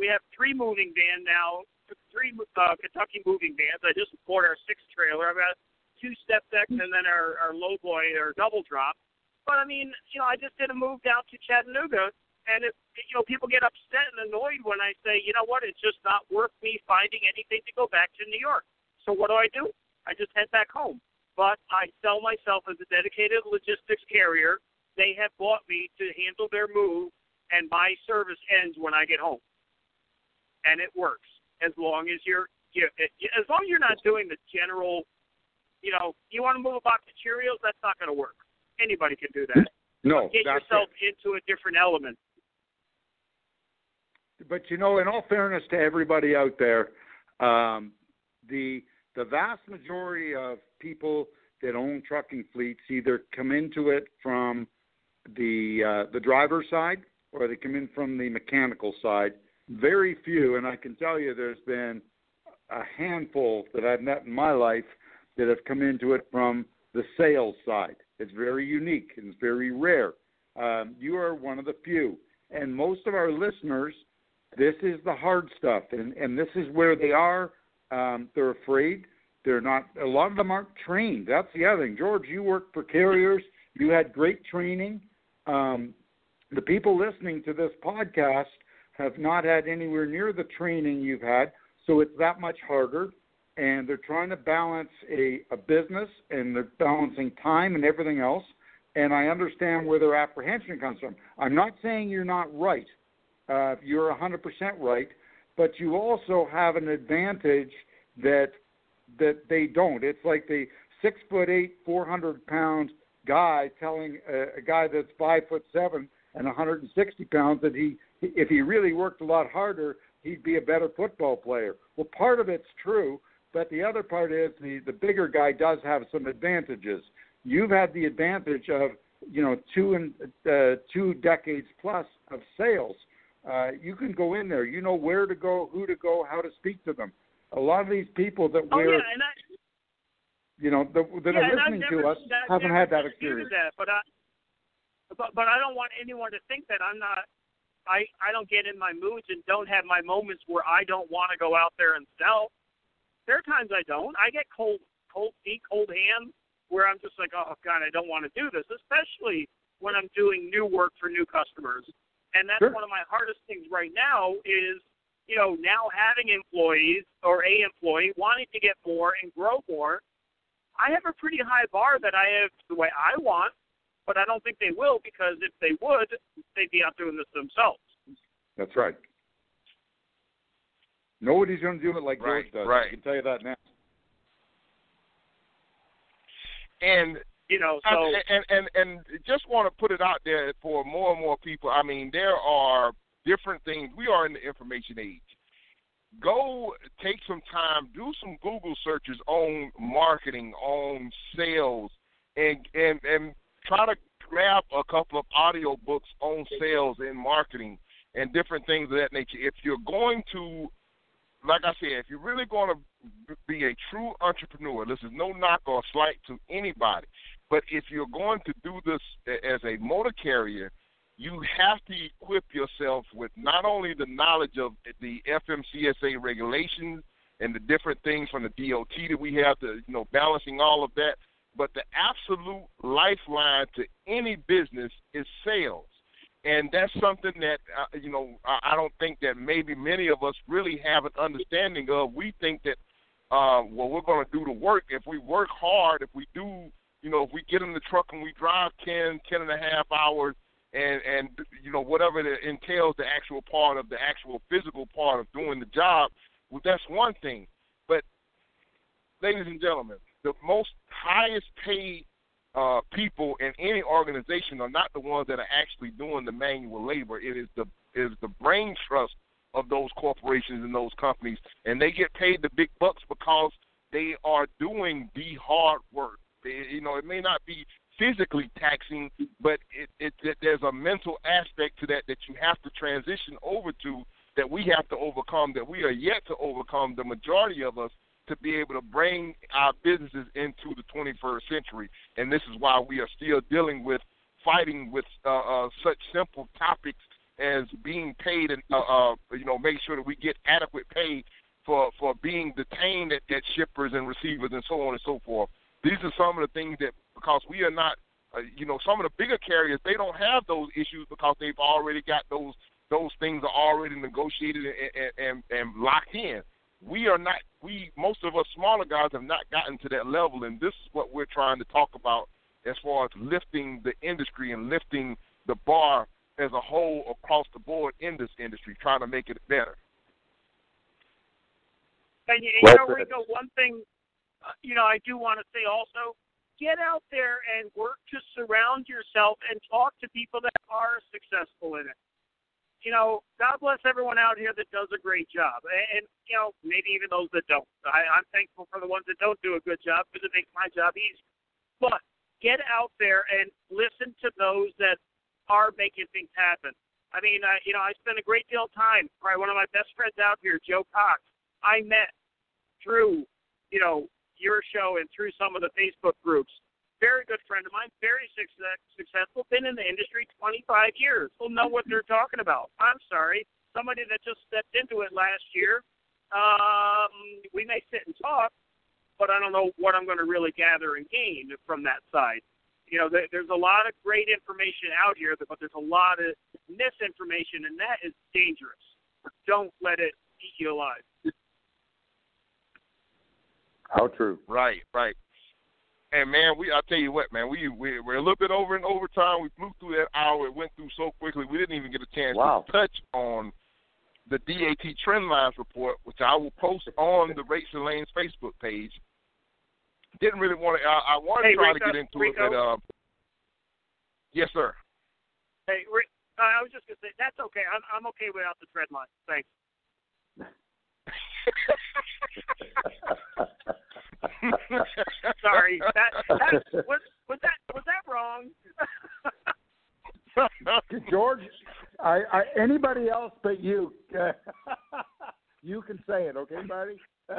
we have three moving vans now, three Kentucky moving vans. I just bought our sixth trailer. I've got two step decks and then our low boy, our double drop. But, I mean, you know, I just did a move down to Chattanooga. And, if you know, people get upset and annoyed when I say, you know what, it's just not worth me finding anything to go back to New York. So what do? I just head back home. But I sell myself as a dedicated logistics carrier. They have bought me to handle their move, and my service ends when I get home. And it works as long as you're not doing the general, you know, you want to move a box of Cheerios, that's not going to work. Anybody can do that. No, get yourself into a different element. But, you know, in all fairness to everybody out there, the vast majority of people that own trucking fleets either come into it from the driver's side or they come in from the mechanical side. Very few, and I can tell you there's been a handful that I've met in my life that have come into it from the sales side. It's very unique and it's very rare. You are one of the few. And most of our listeners, this is the hard stuff, and this is where they are. They're afraid. They're not. A lot of them aren't trained. That's the other thing. George, you worked for carriers. You had great training. The people listening to this podcast have not had anywhere near the training you've had, so it's that much harder. And they're trying to balance a business, and they're balancing time and everything else. And I understand where their apprehension comes from. I'm not saying you're not right. You're 100% right. But you also have an advantage that they don't. It's like the 6'8", 400-pound guy telling a guy that's 5'7" and 160 pounds that he, if he really worked a lot harder, he'd be a better football player. Well, part of it's true. But the other part is the bigger guy does have some advantages. You've had the advantage of, you know, two decades plus of sales. You can go in there. You know where to go, who to go, how to speak to them. A lot of these people that haven't had that experience. That, but I don't want anyone to think that I'm not. I don't get in my moods and don't have my moments where I don't want to go out there and sell. There are times I don't. I get cold feet, cold hands, where I'm just like, oh, God, I don't want to do this, especially when I'm doing new work for new customers. And that's one of my hardest things right now is, you know, now having employees or a employee wanting to get more and grow more. I have a pretty high bar that I have the way I want, but I don't think they will because if they would, they'd be out doing this themselves. That's right. Nobody's going to do it like George does. Right. I can tell you that now. And you know, so and just want to put it out there for more and more people. I mean, there are different things. We are in the information age, go take some time, do some Google searches on marketing, on sales, and try to grab a couple of audio books on sales and marketing and different things of that nature. If you're going to, like I said, if you're really going to be a true entrepreneur, this is no knock or slight to anybody, but if you're going to do this as a motor carrier, you have to equip yourself with not only the knowledge of the FMCSA regulations and the different things from the DOT that we have to, you know, balancing all of that, but the absolute lifeline to any business is sales. And that's something that, you know, I don't think that maybe many of us really have an understanding of. We think that, well, we're going to do the work. If we work hard, if we do, you know, if we get in the truck and we drive 10 and a half hours and you know, whatever it entails, the actual part of the actual physical part of doing the job, well, that's one thing. But, ladies and gentlemen, the most highest paid people in any organization are not the ones that are actually doing the manual labor. It is the brain trust of those corporations and those companies, and they get paid the big bucks because they are doing the hard work. You know, it may not be physically taxing, but there's a mental aspect to that you have to transition over to, that we have to overcome, that we are yet to overcome, the majority of us, to be able to bring our businesses into the 21st century. And this is why we are still dealing with, fighting with such simple topics as being paid and, you know, make sure that we get adequate pay for being detained at shippers and receivers and so on and so forth. These are some of the things that, because we are not, you know, some of the bigger carriers, they don't have those issues because they've already got those things are already negotiated and locked in. We are not, most of us smaller guys have not gotten to that level, and this is what we're trying to talk about as far as lifting the industry and lifting the bar as a whole across the board in this industry, trying to make it better. And you know, Rico, one thing, you know, I do want to say also, get out there and work to surround yourself and talk to people that are successful in it. You know, God bless everyone out here that does a great job. And you know, maybe even those that don't. I'm thankful for the ones that don't do a good job because it makes my job easier. But get out there and listen to those that are making things happen. I mean, you know, I spent a great deal of time. Probably one of my best friends out here, Joe Cox, I met through, you know, your show and through some of the Facebook groups. Very good friend of mine, very successful, been in the industry 25 years. Will know what they're talking about. I'm sorry. Somebody that just stepped into it last year, we may sit and talk, but I don't know what I'm going to really gather and gain from that side. You know, there's a lot of great information out here, but there's a lot of misinformation, and that is dangerous. Don't let it eat you alive. How true. Right, right. And, man, I tell you what, man, we're a little bit over in overtime. We flew through that hour. It went through so quickly. We didn't even get a chance to touch on the DAT Trendlines report, which I will post on the Rates and Lanes Facebook page. Didn't really want to. I wanted to try to get into it. But, yes, sir. Hey, Rick, I was just going to say, that's okay. I'm okay without the Trendline. Thanks. Sorry, was that wrong? George, I anybody else but you, you can say it, okay, buddy? Hey,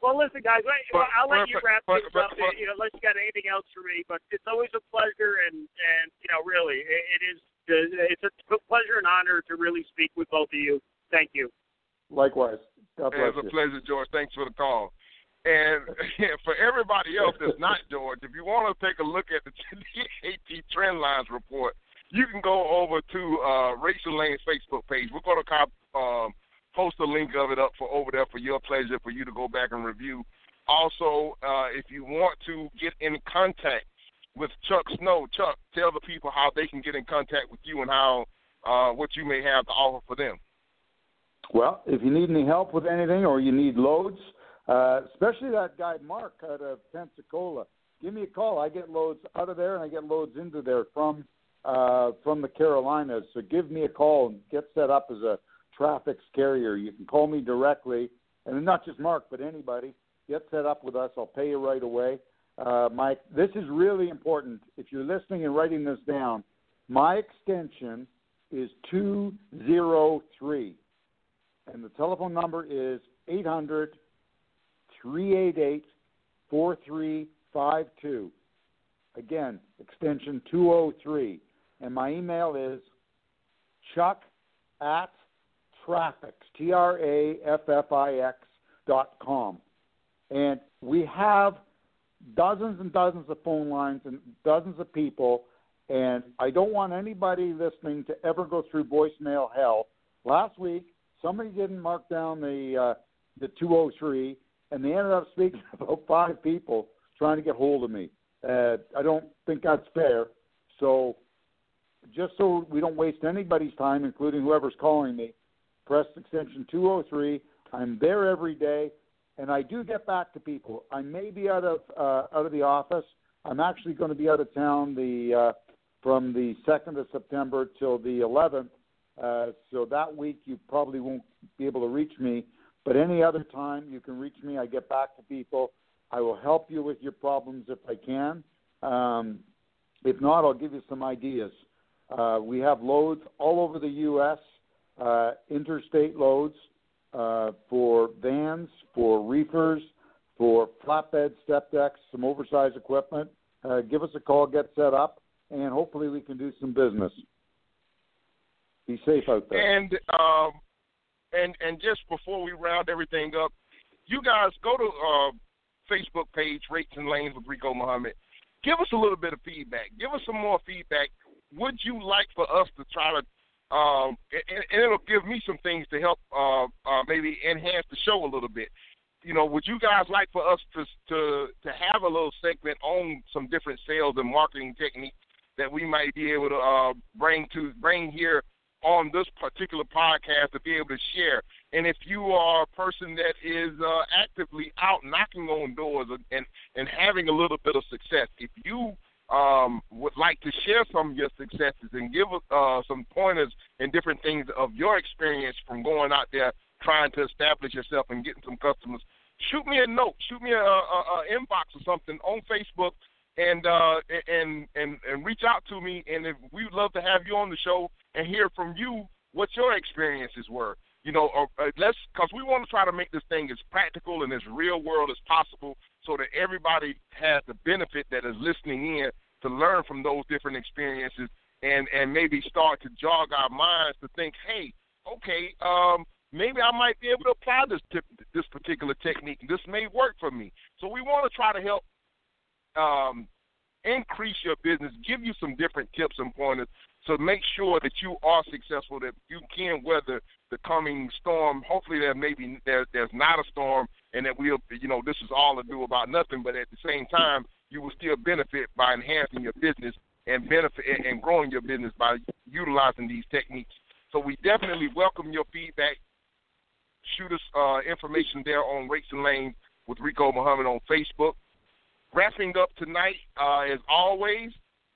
well, listen, guys, I'll let you wrap things up, you know, unless you got anything else for me. But it's always a pleasure, and you know, really, it's a pleasure and honor to really speak with both of you. Thank you. Likewise. God bless you. It was a pleasure, George. Thanks for the call. And for everybody else that's not George, if you want to take a look at the DAT Trendlines report, you can go over to Rachel Lane's Facebook page. We're going to post a link of it up for over there for your pleasure, for you to go back and review. Also, if you want to get in contact with Chuck Snow, Chuck, tell the people how they can get in contact with you and how what you may have to offer for them. Well, if you need any help with anything or you need loads, especially that guy Mark out of Pensacola, give me a call. I get loads out of there and I get loads into there from from the Carolinas. So give me a call and get set up as a Traffix carrier. You can call me directly, and not just Mark, but anybody. Get set up with us. I'll pay you right away. Mike, this is really important. If you're listening and writing this down, my extension is 203, and the telephone number is 800-388-4352. Again, extension 203. And my email is chuck@traffix.com. And we have dozens and dozens of phone lines and dozens of people, and I don't want anybody listening to ever go through voicemail hell. Last week, somebody didn't mark down the 203, and they ended up speaking to about 5 people trying to get hold of me. I don't think that's fair. So just so we don't waste anybody's time, including whoever's calling me, press extension 203. I'm there every day, and I do get back to people. I may be out of the office. I'm actually going to be out of town from the 2nd of September till the 11th. So that week you probably won't be able to reach me. But any other time you can reach me. I get back to people. I will help you with your problems if I can. If not, I'll give you some ideas. We have loads all over the U.S., interstate loads for vans, for reefers, for flatbed step decks, some oversized equipment. Give us a call, get set up, and hopefully we can do some business. Be safe out there. And just before we round everything up, you guys go to Facebook page, Rates and Lanes with Rico Muhammad. Give us a little bit of feedback. Give us some more feedback. Would you like for us to try to and it'll give me some things to help maybe enhance the show a little bit. You know, would you guys like for us to have a little segment on some different sales and marketing techniques that we might be able to bring here on this particular podcast to be able to share? And if you are a person that is actively out knocking on doors and having a little bit of success, if you would like to share some of your successes and give us some pointers and different things of your experience from going out there trying to establish yourself and getting some customers, shoot me a note, shoot me an inbox or something on Facebook, and reach out to me, and if we'd love to have you on the show and hear from you what your experiences were. You know, because we want to try to make this thing as practical and as real world as possible so that everybody has the benefit that is listening in to learn from those different experiences and maybe start to jog our minds to think, hey, okay, maybe I might be able to apply this particular technique. This may work for me. So we want to try to help increase your business, give you some different tips and pointers to make sure that you are successful, that you can weather the coming storm. Hopefully there's not a storm, and that we'll, you know, this is all ado about nothing, but at the same time, you will still benefit by enhancing your business and benefit and growing your business by utilizing these techniques. So we definitely welcome your feedback. Shoot us information there on Rates and Lanes with Rico Muhammad on Facebook. Wrapping up tonight, as always,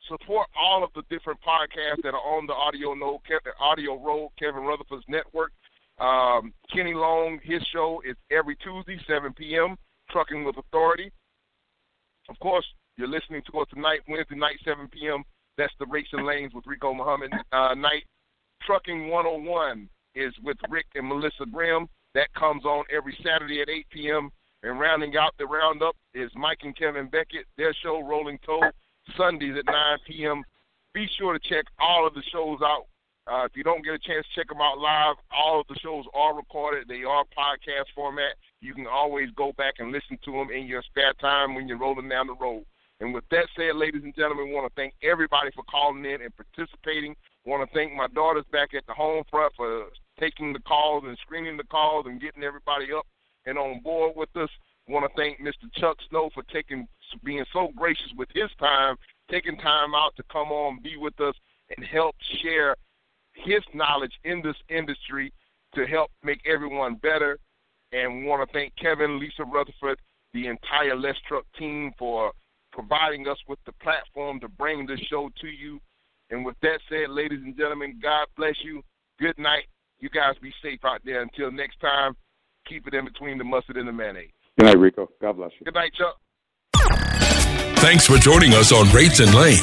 support all of the different podcasts that are on the Audio Road, Kevin Rutherford's network. Kenny Long, his show is every Tuesday, 7 p.m., Trucking with Authority. Of course, you're listening to us tonight, Wednesday night, 7 p.m. That's the Rates and Lanes with Rico Muhammad night. Trucking 101 is with Rick and Melissa Grimm. That comes on every Saturday at 8 p.m. And rounding out the roundup is Mike and Kevin Beckett, their show, Rolling Toe, Sundays at 9 p.m. Be sure to check all of the shows out. If you don't get a chance to check them out live, all of the shows are recorded. They are podcast format. You can always go back and listen to them in your spare time when you're rolling down the road. And with that said, ladies and gentlemen, I want to thank everybody for calling in and participating. I want to thank my daughters back at the home front for taking the calls and screening the calls and getting everybody up and on board with us. I want to thank Mr. Chuck Snow for being so gracious with his time, taking time out to come on, be with us, and help share his knowledge in this industry to help make everyone better. And we want to thank Kevin, Lisa Rutherford, the entire Let's Truck team for providing us with the platform to bring this show to you. And with that said, ladies and gentlemen, God bless you. Good night. You guys be safe out there. Until next time, keep it in between the mustard and the mayonnaise. Good night, Rico. God bless you. Good night, Chuck. Thanks for joining us on Rates and Lanes.